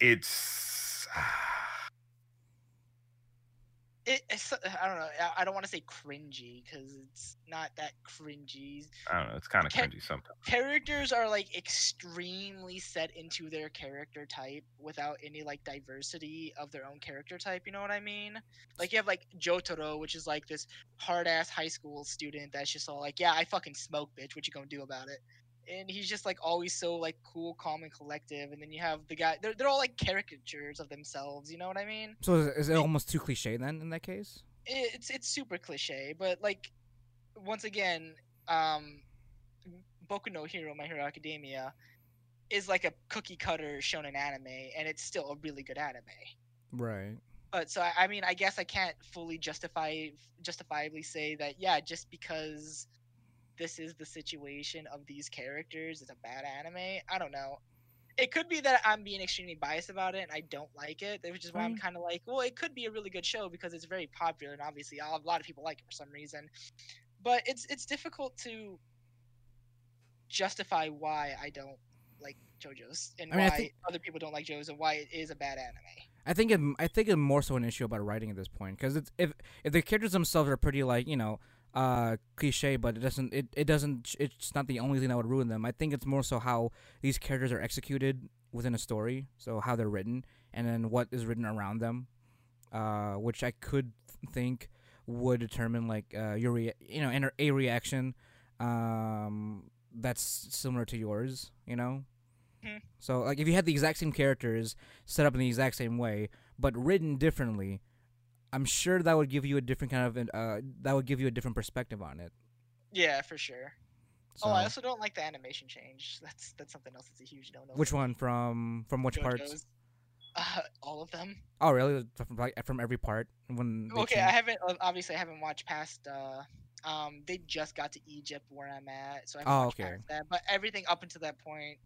It's it, it's I don't know, I, I don't want to say cringy because it's not that cringy. I don't know, it's kind of cringy sometimes. Characters are like extremely set into their character type without any like diversity of their own character type, you know what I mean? Like you have like Jotaro, which is like this hard ass high school student that's just all like, yeah, I fucking smoke, bitch, what you gonna do about it? And he's just like always so like cool, calm, and collective. And then you have the guy; they're they're all like caricatures of themselves. You know what I mean? So is, is it almost too cliche then? In that case, it's it's super cliche. But like, once again, um, Boku no Hero, My Hero Academia, is like a cookie cutter shonen anime, and it's still a really good anime. Right. But so I mean, I guess I can't fully justify justifiably say that. Yeah, just because. This is the situation of these characters. It's a bad anime. I don't know. It could be that I'm being extremely biased about it and I don't like it, which is why I'm kind of like, well, it could be a really good show because it's very popular and obviously a lot of people like it for some reason. But it's it's difficult to justify why I don't like JoJo's and I mean, why I think, other people don't like JoJo's and why it is a bad anime. I think it, I think it's more so an issue about writing at this point because it's if if the characters themselves are pretty like, you know, uh cliche, but it doesn't it, it doesn't it's not the only thing that would ruin them. I think it's more so how these characters are executed within a story, so how they're written and then what is written around them, uh which I could think would determine like uh your rea- you know and a reaction um that's similar to yours, you know. Mm-hmm. So like if you had the exact same characters set up in the exact same way but written differently, I'm sure that would give you a different kind of uh, that would give you a different perspective on it. Yeah, for sure. So. Oh, I also don't like the animation change. That's that's something else. That's a huge no-no. Which one from from which JoJo's? Parts? Uh, all of them. Oh, really? From, from every part when okay, change? I haven't obviously I haven't watched past. Uh, um, they just got to Egypt where I'm at, so I haven't oh, watched okay. past that. But everything up until that point,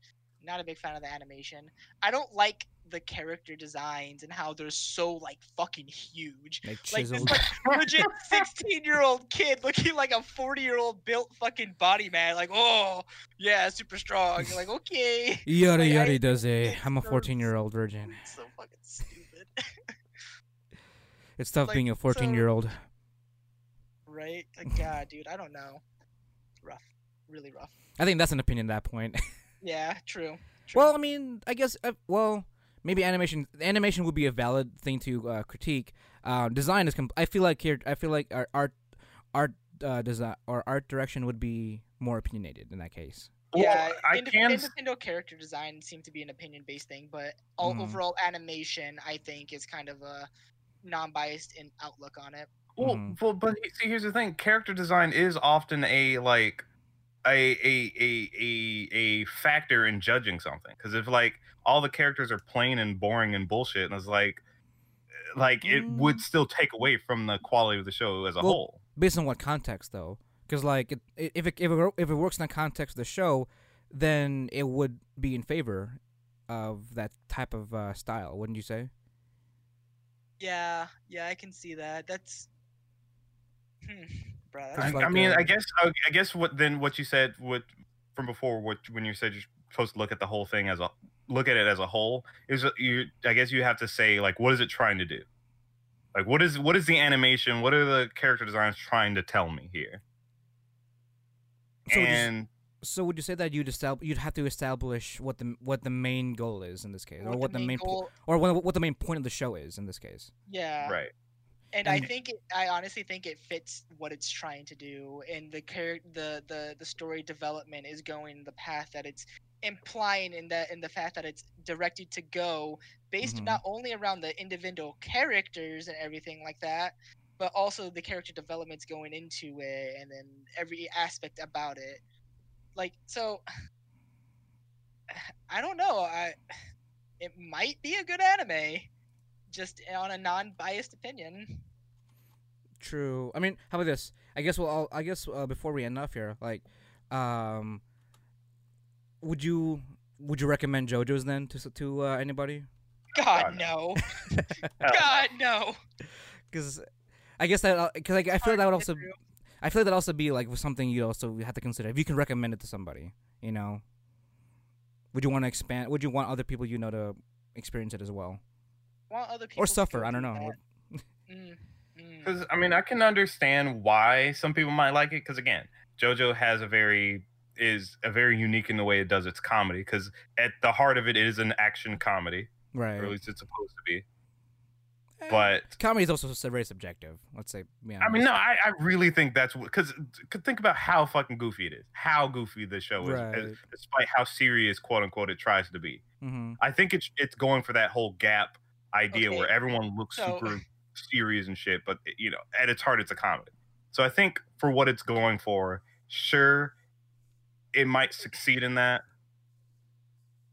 not a big fan of the animation. I don't like the character designs and how they're so like fucking huge. Like, like this like legit sixteen-year-old kid looking like a forty-year-old built fucking body man. Like, oh yeah, super strong. You're like, okay. Yori like, yori does a. I'm a fourteen-year-old virgin. So fucking stupid. It's tough like, being a fourteen-year-old. So, right? Like, God, dude, I don't know. Rough, really rough. I think that's an opinion at that point. Yeah, true. True. Well, I mean, I guess. Uh, well, maybe animation. Animation would be a valid thing to uh, critique. Uh, design is. Comp- I feel like here. I feel like our art, art uh, design or art direction would be more opinionated in that case. Yeah, well, I ind- can. Nintendo character design seems to be an opinion-based thing, but all mm. overall animation, I think, is kind of a non-biased in outlook on it. Well, mm. well, but see, here's the thing: character design is often a like. A, a a a a factor in judging something, because if like all the characters are plain and boring and bullshit, and it's like like mm. it would still take away from the quality of the show as a well, whole. Based on what context though? Because like it, if it, if it, if it works in the context of the show, then it would be in favor of that type of uh, style, wouldn't you say? Yeah, yeah, I can see that. That's. Hmm. I, I mean, I guess, I guess what then? What you said, what from before, what when you said you're supposed to look at the whole thing as a look at it as a whole, is you? I guess you have to say like, what is it trying to do? Like, what is what is the animation? What are the character designs trying to tell me here? So and would you, so, would you say that you'd estab- you'd have to establish what the what the main goal is in this case, or what the main, main po- or what, what the main point of the show is in this case? Yeah. Right. And I think it, I honestly think it fits what it's trying to do, and the char- the the the story development is going the path that it's implying in that in the fact that it's directed to go, based mm-hmm. not only around the individual characters and everything like that, but also the character development's going into it, and then every aspect about it. Like so, I don't know. I it might be a good anime. Just on a non-biased opinion. True. I mean, how about this? I guess we'll. All, I guess uh, before we end off here, like, um, would you would you recommend JoJo's then to to uh, anybody? God no. God no. Because I guess that because like, I feel like that would also I feel like that also be like something you also have to consider if you can recommend it to somebody. You know, would you want to expand? Would you want other people you know to experience it as well? Other or suffer, I don't know. Because mm, mm. I mean, I can understand why some people might like it. Because again, JoJo has a very is a very unique in the way it does its comedy. Because at the heart of it, it is an action comedy, right? Or at least it's supposed to be. Eh, but comedy is also very subjective. Let's say, yeah. I mean, no, I, I really think that's because think about how fucking goofy it is, how goofy the show right. is, despite how serious, quote unquote, it tries to be. Mm-hmm. I think it's it's going for that whole gap. Idea okay. where everyone looks so, super serious and shit, but you know, at its heart, it's a comedy. So I think for what it's going for, sure, it might succeed in that,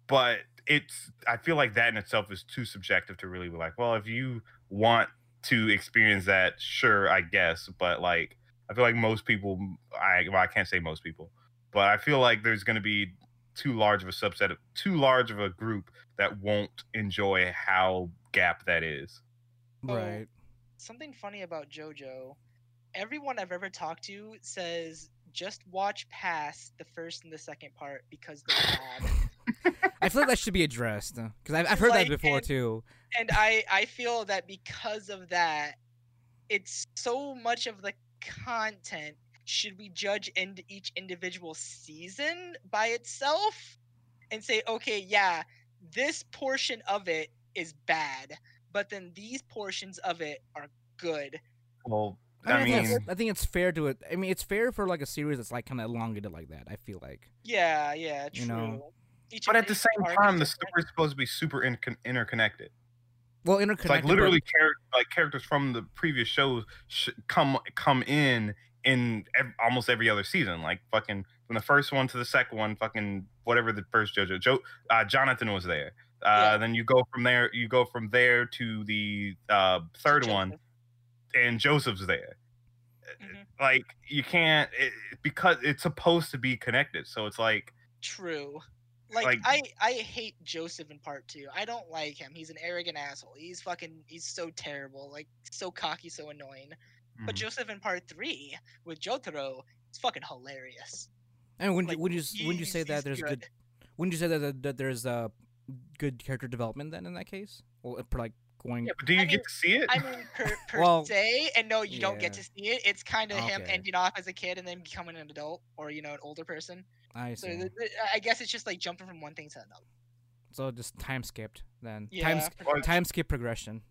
but it's. I feel like that in itself is too subjective to really be like. Well, if you want to experience that, sure, I guess, but like, I feel like most people. I well, I can't say most people, but I feel like there's going to be too large of a subset of too large of a group that won't enjoy how. Gap that is right. Oh, something funny about JoJo, everyone I've ever talked to says just watch past the first and the second part because they're bad. I feel like that should be addressed because I've, I've heard like, that before and, too and I I feel that because of that it's so much of the content. Should we judge in each individual season by itself and say okay yeah this portion of it is bad, but then these portions of it are good. Well, I mean, I mean I think it's fair to it. I mean, it's fair for like a series that's like kind of elongated like that. I feel like. Yeah, yeah, true. You know? Each but at the same time, the story is supposed to be super in- interconnected. Well, interconnected. It's like literally, but... char- like characters from the previous shows sh- come come in in ev- almost every other season. Like fucking from the first one to the second one, fucking whatever the first JoJo. Jo- uh, Jonathan was there. Uh, yeah. Then you go from there. You go from there to the uh, third Joseph. one, and Joseph's there. Mm-hmm. Like you can't it, because it's supposed to be connected. So it's like true. Like, like I, I hate Joseph in part two. I don't like him. He's an arrogant asshole. He's fucking, he's so terrible. Like, so cocky, so annoying. Mm-hmm. But Joseph in part three with Jotaro, it's fucking hilarious. And wouldn't, like, you, wouldn't you wouldn't you say that there's good. good? Wouldn't you say that that, that there's a uh, good character development then in that case? Well, like going. Yeah, but do you I get mean, to see it? I mean, per, per well, se, and no, you yeah. don't get to see it. It's kind of okay. him ending off as a kid and then becoming an adult, or you know, an older person. I see. So th- th- I guess it's just like jumping from one thing to another. So just time skipped then. Yeah. Time, sk- well, time skip progression.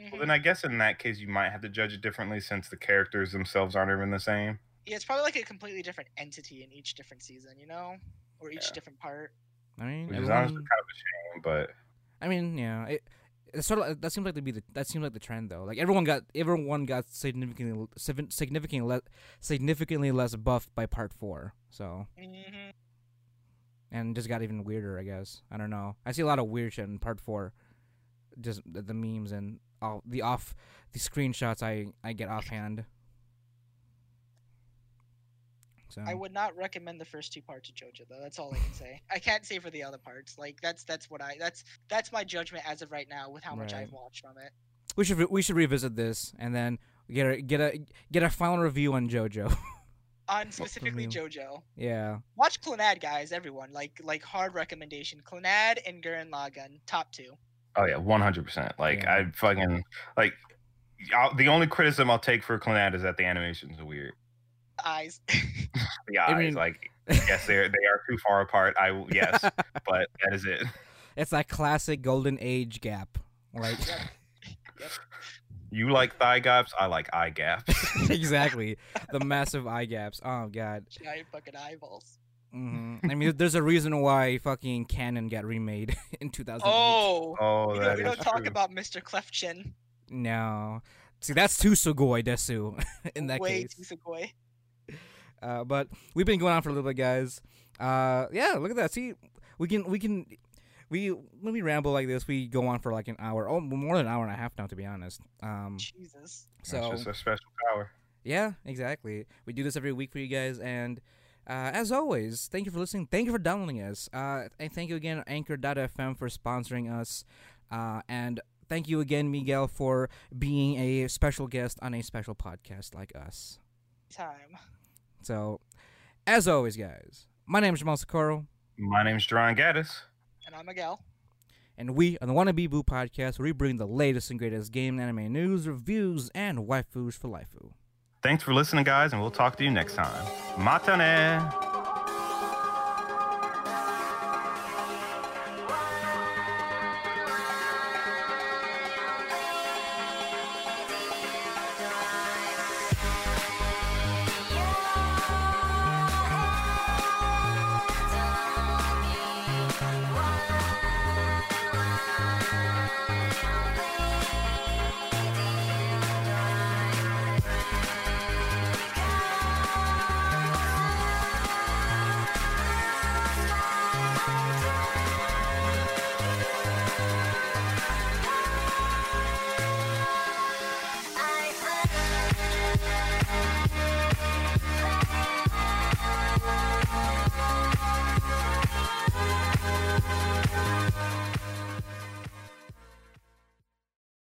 Mm-hmm. Well, then I guess in that case you might have to judge it differently since the characters themselves aren't even the same. Yeah, it's probably like a completely different entity in each different season, you know, or each yeah. different part. I mean, which is everyone... honestly kind of a shame, but I mean, yeah, it, it sort of that seems like to be the that seems like the trend though. Like everyone got everyone got significantly significantly less significantly less buffed by part four, so mm-hmm. and just got even weirder, I guess. I don't know. I see a lot of weird shit in part four, just the, the memes and all the off the screenshots I, I get offhand. So. I would not recommend the first two parts of JoJo, though. That's all I can say. I can't say for the other parts. Like that's that's what I that's that's my judgment as of right now with how right. much I've watched from it. We should re- we should revisit this and then get a get a get a final review on JoJo. On specifically JoJo. Yeah. Watch Clannad, guys. Everyone, like like hard recommendation. Clannad and Gurren Lagann, top two. Oh yeah, one hundred percent. Like yeah. I fucking like. I'll, the only criticism I'll take for Clannad is that the animations are weird. Eyes. The eyes, I mean, like yes, they're they are too far apart. I yes, but that is it. It's that classic golden age gap. Like yep. Yep. You like thigh gaps, I like eye gaps. Exactly, the massive eye gaps. Oh god, giant fucking eyeballs. Mm-hmm. I mean, there's a reason why fucking Canon got remade in two thousand eight. Oh, oh, you know, we don't true. talk about Mister Clefchin. No, see that's too sugoi desu in that Way case. Way too sugoi. Uh, but we've been going on for a little bit, guys. Uh, yeah, look at that. See, we can, we can, we when we ramble like this, we go on for like an hour, oh, more than an hour and a half now, to be honest. Um, Jesus, so that's just a special power. Yeah, exactly. We do this every week for you guys, and uh, as always, thank you for listening. Thank you for downloading us, uh, and thank you again, Anchor dot f m, for sponsoring us, uh, and thank you again, Miguel, for being a special guest on a special podcast like us. Time. So, as always, guys, my name is Jomel Socorro. My name is Jeron Gaddis. And I'm Miguel. And we on the Wannabe Boo Podcast, where we bring the latest and greatest game and anime news, reviews, and waifus for laifu. Thanks for listening, guys, and we'll talk to you next time. Matane!